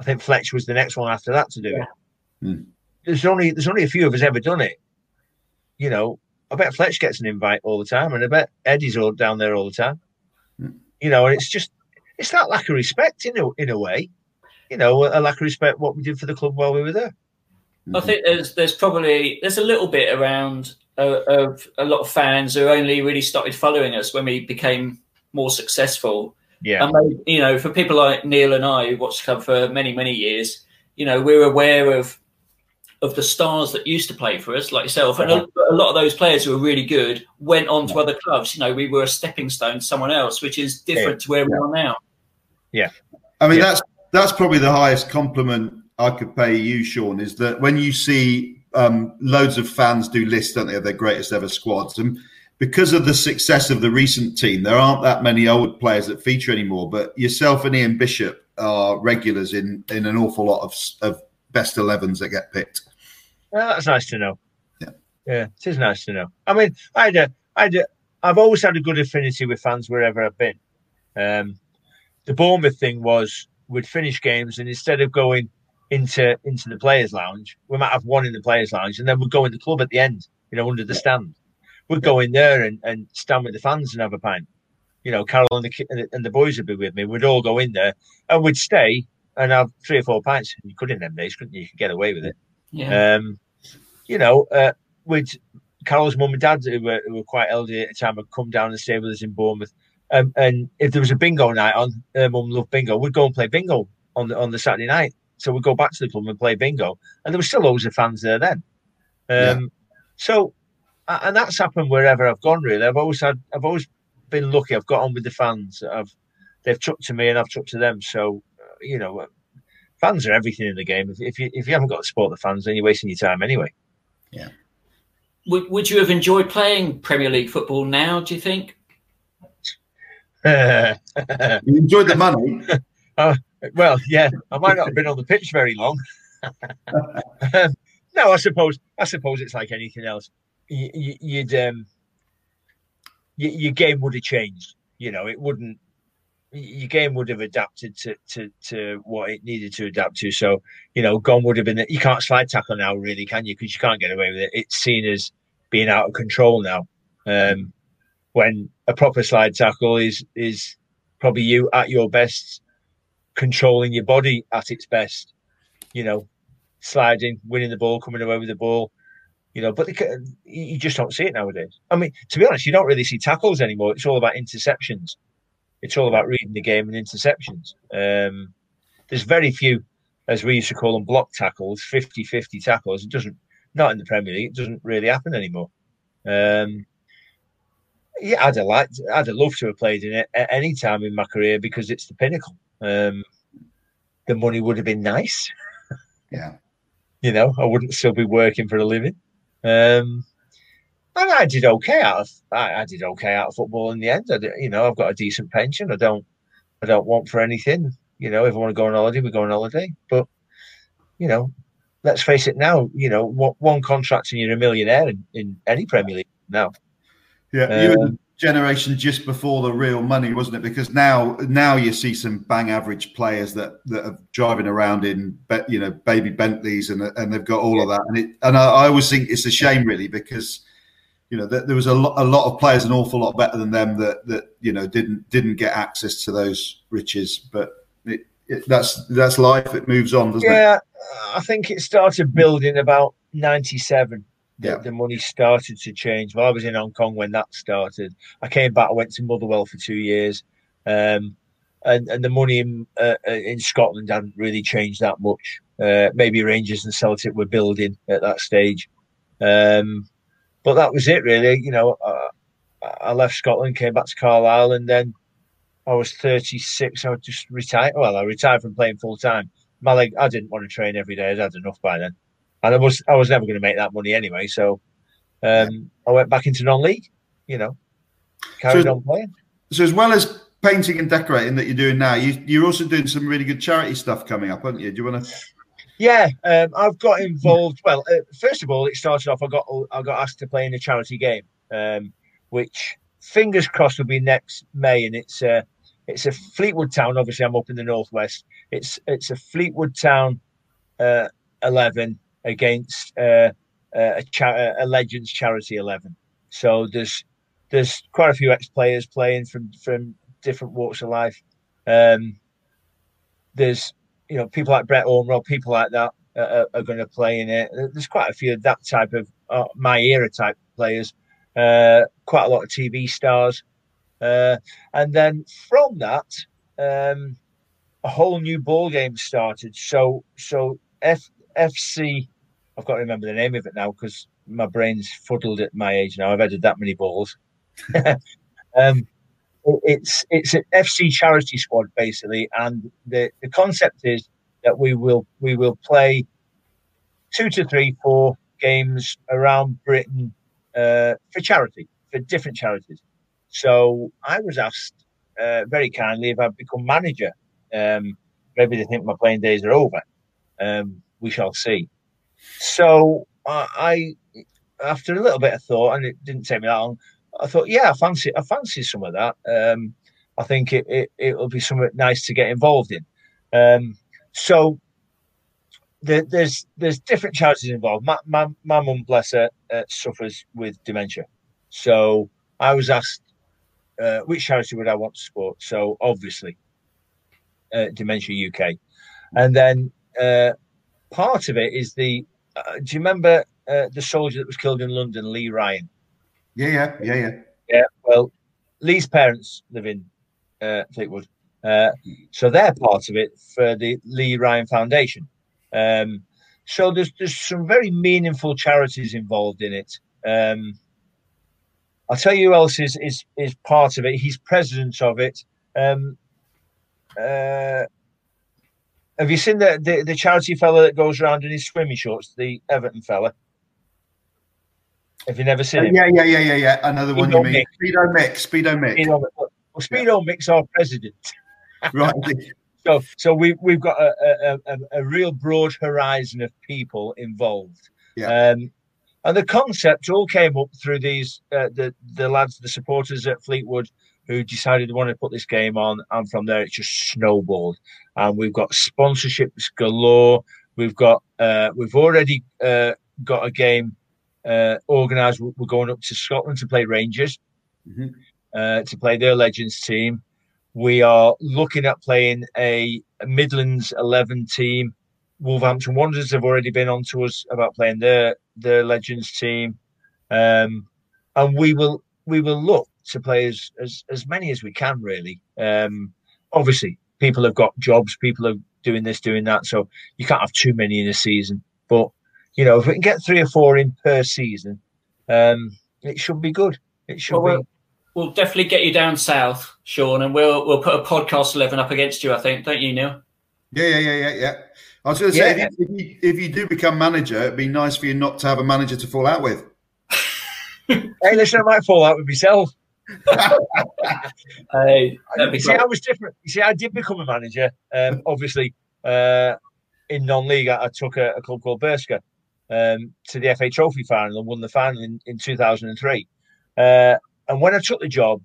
I think Fletch was the next one after that to do yeah. it. Mm. There's only there's only a few of us ever done it. You know, I bet Fletch gets an invite all the time, and I bet Eddie's all down there all the time. Mm. You know, and it's just, it's that lack of respect, you know, in a way, you know, a lack of respect what we did for the club while we were there. I think there's there's probably, there's a little bit around uh, of a lot of fans who only really started following us when we became more successful. Yeah. And, you know, for people like Neil and I, who watched the club for many, many years, you know, we're aware of of the stars that used to play for us, like yourself. And a, a lot of those players who were really good went on to other clubs. You know, we were a stepping stone to someone else, which is different yeah. to where we are now. Yeah. I mean, yeah. that's that's probably the highest compliment I could pay you, Sean, is that when you see um, loads of fans do lists, don't they, of their greatest ever squads. And because of the success of the recent team, there aren't that many old players that feature anymore. But yourself and Ian Bishop are regulars in, in an awful lot of, of best elevens that get picked. Well, that's nice to know. Yeah, yeah, it is nice to know. I mean, I do, I do, I've always had a good affinity with fans wherever I've been. Um, the Bournemouth thing was we'd finish games and instead of going into into the players' lounge, we might have one in the players' lounge and then we'd go in the club at the end, you know, under the stand. We'd go in there and, and stand with the fans and have a pint. You know, Carol and the and the boys would be with me. We'd all go in there and we'd stay and have three or four pints. You could in them days, couldn't you? You could get away with it. Yeah. Um, you know, uh, with Carol's mum and dad, who were, who were quite elderly at the time, would come down and stay with us in Bournemouth. Um, and if there was a bingo night on, her mum loved bingo, we'd go and play bingo on the, on the Saturday night. So we'd go back to the club and play bingo. And there were still loads of fans there then. Um, yeah. So, and that's happened wherever I've gone, really. I've always had, I've always been lucky. I've got on with the fans. I've, they've took to me and I've took to them. So, uh, you know, fans are everything in the game. If, if you if you haven't got to support the fans, then you're wasting your time anyway. Yeah. Would Would you have enjoyed playing Premier League football now, do you think? Uh, you enjoyed the money. uh, well, yeah, I might not have been on the pitch very long. um, no, I suppose I suppose it's like anything else. You, you, you'd um, you, your game would have changed. You know, it wouldn't. Your game would have adapted to, to, to what it needed to adapt to. So, you know, gone would have been that you can't slide tackle now, really, can you? Because you can't get away with it. It's seen as being out of control now. Um, when a proper slide tackle is is probably you at your best, controlling your body at its best. You know, sliding, winning the ball, coming away with the ball. You know, but they, you just don't see it nowadays. I mean, to be honest, you don't really see tackles anymore. It's all about interceptions. It's all about reading the game and interceptions. Um, there's very few, as we used to call them, block tackles, fifty-fifty tackles. It doesn't, not in the Premier League, it doesn't really happen anymore. Um, yeah, I'd have liked, I'd have loved to have played in it at any time in my career because it's the pinnacle. Um, the money would have been nice. Yeah. You know, I wouldn't still be working for a living. Um, and I did okay out of I, I did okay out of football in the end. I did, you know, I've got a decent pension. I don't I don't want for anything. You know, if I want to go on holiday, we go on holiday. But you know, let's face it now. You know, one, one contract and you're a millionaire in, in any Premier League now. Yeah, um, you were the generation just before the real money, wasn't it? Because now now you see some bang average players that, that are driving around in you know baby Bentleys and and they've got all yeah. of that. And it and I, I always think it's a shame really because. You know, there was a lot, a lot of players, an awful lot better than them that, that you know didn't didn't get access to those riches. But it, it, that's that's life. It moves on, doesn't yeah, it? Yeah, I think it started building about ninety-seven. Yeah, the, the money started to change. Well, I was in Hong Kong when that started. I came back. I went to Motherwell for two years, um, and and the money in uh, in Scotland hadn't really changed that much. Uh, maybe Rangers and Celtic were building at that stage. Um, But that was it, really. You know, uh, I left Scotland, came back to Carlisle, and then I was thirty-six. I just retired. Well, I retired from playing full time. My leg, I didn't want to train every day. I'd had enough by then, and I was I was never going to make that money anyway. So um, I went back into non-league. You know, carried so, on playing. So as well as painting and decorating that you're doing now, you, you're also doing some really good charity stuff coming up, aren't you? Do you want to? Yeah, um, I've got involved. Well, uh, first of all, it started off. I got I got asked to play in a charity game, um, which fingers crossed will be next May, and it's a uh, it's a Fleetwood Town. Obviously, I'm up in the northwest. It's it's a Fleetwood Town uh, eleven against uh, a, cha- a Legends charity eleven. So there's there's quite a few ex players playing from from different walks of life. Um, there's You know, people like Brett Ormerod, people like that uh, are going to play in it. There's quite a few of that type of uh, my era type players, uh, quite a lot of T V stars. Uh, and then from that, um, a whole new ball game started. So, so F- FC, I've got to remember the name of it now because my brain's fuddled at my age now. I've headed that many balls. um, It's it's an F C charity squad basically, and the, the concept is that we will we will play two to three, four games around Britain uh, for charity for different charities. So I was asked uh, very kindly if I'd become manager um, Maybe they think my playing days are over. Um, we shall see. So I, I, after a little bit of thought, and it didn't take me that long, I thought, yeah, I fancy, I fancy some of that. Um, I think it, it, it'll be something nice to get involved in. Um, so there, there's there's different charities involved. My my, my mum, bless her, uh, suffers with dementia. So I was asked uh, which charity would I want to support. So obviously, uh, Dementia U K. And then uh, part of it is the, uh, do you remember uh, the soldier that was killed in London, Lee Ryan? Yeah, yeah, yeah, yeah. Yeah, well, Lee's parents live in uh, Fleetwood. Uh, so they're part of it for the Lee Ryan Foundation. Um, so there's there's some very meaningful charities involved in it. Um, I'll tell you who else is, is, is part of it. He's president of it. Um, uh, have you seen the, the, the charity fella that goes around in his swimming shorts, the Everton fella? Have you never seen him? Yeah, yeah, yeah, yeah, yeah. Another Speedo one you mean. Mick. Speedo Mick. Speedo Mick. Speedo, well, Speedo yeah. Mick's our president. Right. So, so we, we've got a, a, a, a real broad horizon of people involved. Yeah. Um, and the concept all came up through these uh, the, the lads, the supporters at Fleetwood, who decided they wanted to put this game on. And from there, it just snowballed. And we've got sponsorships galore. We've got uh, we've already uh, got a game uh, organised. We're going up to Scotland to play Rangers, mm-hmm. uh, to play their Legends team. We are looking at playing a Midlands eleven team. Wolverhampton Wanderers have already been on to us about playing their their Legends team, um, and we will we will look to play as as, as many as we can. Really, um, obviously, people have got jobs, people are doing this, doing that, so you can't have too many in a season. But you know, if we can get three or four in per season, um, it should be good. It should well, be. We'll definitely get you down south, Shaun, and we'll we'll put a podcast eleven up against you, I think, don't you, Neil? Yeah, yeah, yeah, yeah, yeah. I was going to say, yeah. if, you, if, you, if you do become manager, it'd be nice for you not to have a manager to fall out with. Hey, listen, I might fall out with myself. Hey, that'd be you see, I was different. You see, I did become a manager. Um, obviously, uh, in non-league, I, I took a, a club called Berska um, to the F A Trophy final and won the final in, in two thousand three. Uh, And when I took the job,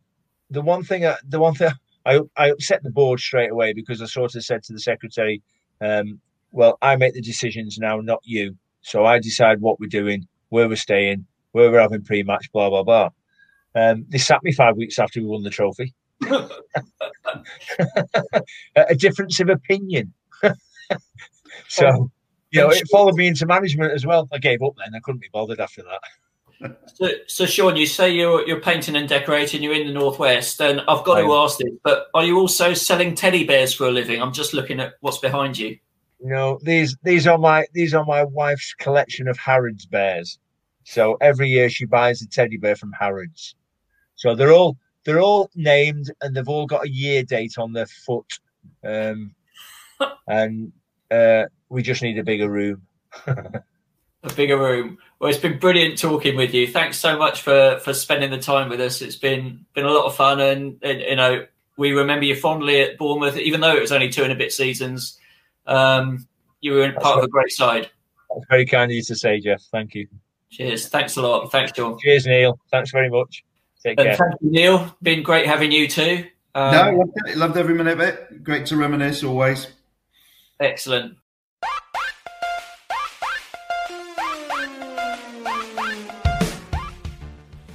the one thing, I, the one thing I, I upset the board straight away because I sort of said to the secretary, um, well, I make the decisions now, not you. So I decide what we're doing, where we're staying, where we're having pre-match, blah, blah, blah. Um, they sacked me five weeks after we won the trophy. A difference of opinion. So, you know, it followed me into management as well. I gave up then. I couldn't be bothered after that. So, so Shaun, you say you're you're painting and decorating. You're in the northwest, and I've got to ask this, but are you also selling teddy bears for a living? I'm just looking at what's behind you. You know, these these are my these are my wife's collection of Harrods bears. So every year she buys a teddy bear from Harrods. So they're all they're all named, and they've all got a year date on their foot. Um, and uh, we just need a bigger room. A bigger room. Well, it's been brilliant talking with you. Thanks so much for, for spending the time with us. It's been been a lot of fun, and, and you know, we remember you fondly at Bournemouth, even though it was only two and a bit seasons. Um, you were in part of a great side. That's very kind of you to say, Jeff. Thank you. Cheers. Thanks a lot. Thanks, John. Cheers, Neil. Thanks very much. Take and care. Thank you, Neil. Been great having you too. Um, no, loved it. Loved every minute of it. Great to reminisce always. Excellent.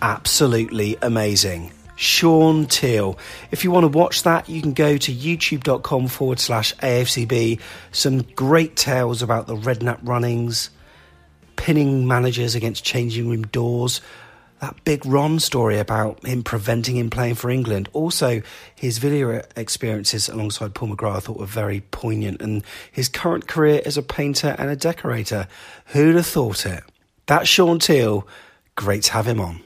Absolutely amazing. Shaun Teale. If you want to watch that, you can go to youtube.com forward slash AFCB. Some great tales about the Redknapp runnings, pinning managers against changing room doors, that big Ron story about him preventing him playing for England. Also, his video experiences alongside Paul McGrath I thought were very poignant, and his current career as a painter and a decorator. Who'd have thought it? That's Shaun Teale. Great to have him on.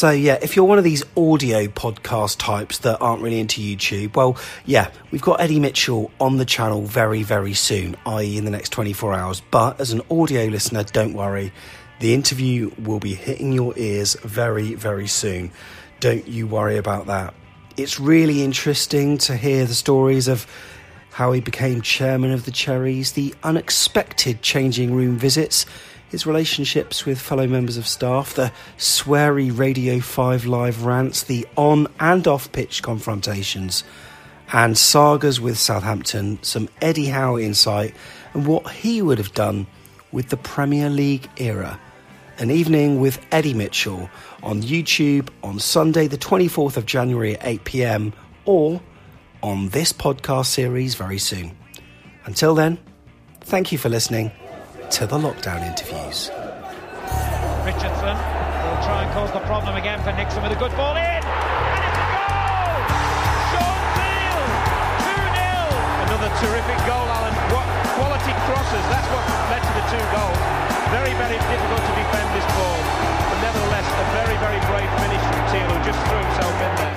So yeah, if you're one of these audio podcast types that aren't really into YouTube, well, yeah, we've got Eddie Mitchell on the channel very, very soon, that is in the next twenty-four hours. But as an audio listener, don't worry, the interview will be hitting your ears very, very soon. Don't you worry about that. It's really interesting to hear the stories of how he became chairman of the Cherries, the unexpected changing room visits, his relationships with fellow members of staff, the sweary Radio five live rants, the on and off pitch confrontations, and sagas with Southampton, some Eddie Howe insight, and what he would have done with the Premier League era. An evening with Eddie Mitchell on YouTube on Sunday the twenty-fourth of January at eight p.m. or on this podcast series very soon. Until then, thank you for listening to the Lockdown Interviews. Richardson will try and cause the problem again for Nixon with a good ball in. And it's a goal! Shaun Teale, two nil. Another terrific goal, Alan. What quality crosses. That's what led to the two goals. Very, very difficult to defend this ball. But nevertheless, a very, very brave finish from Teale, who just threw himself in there.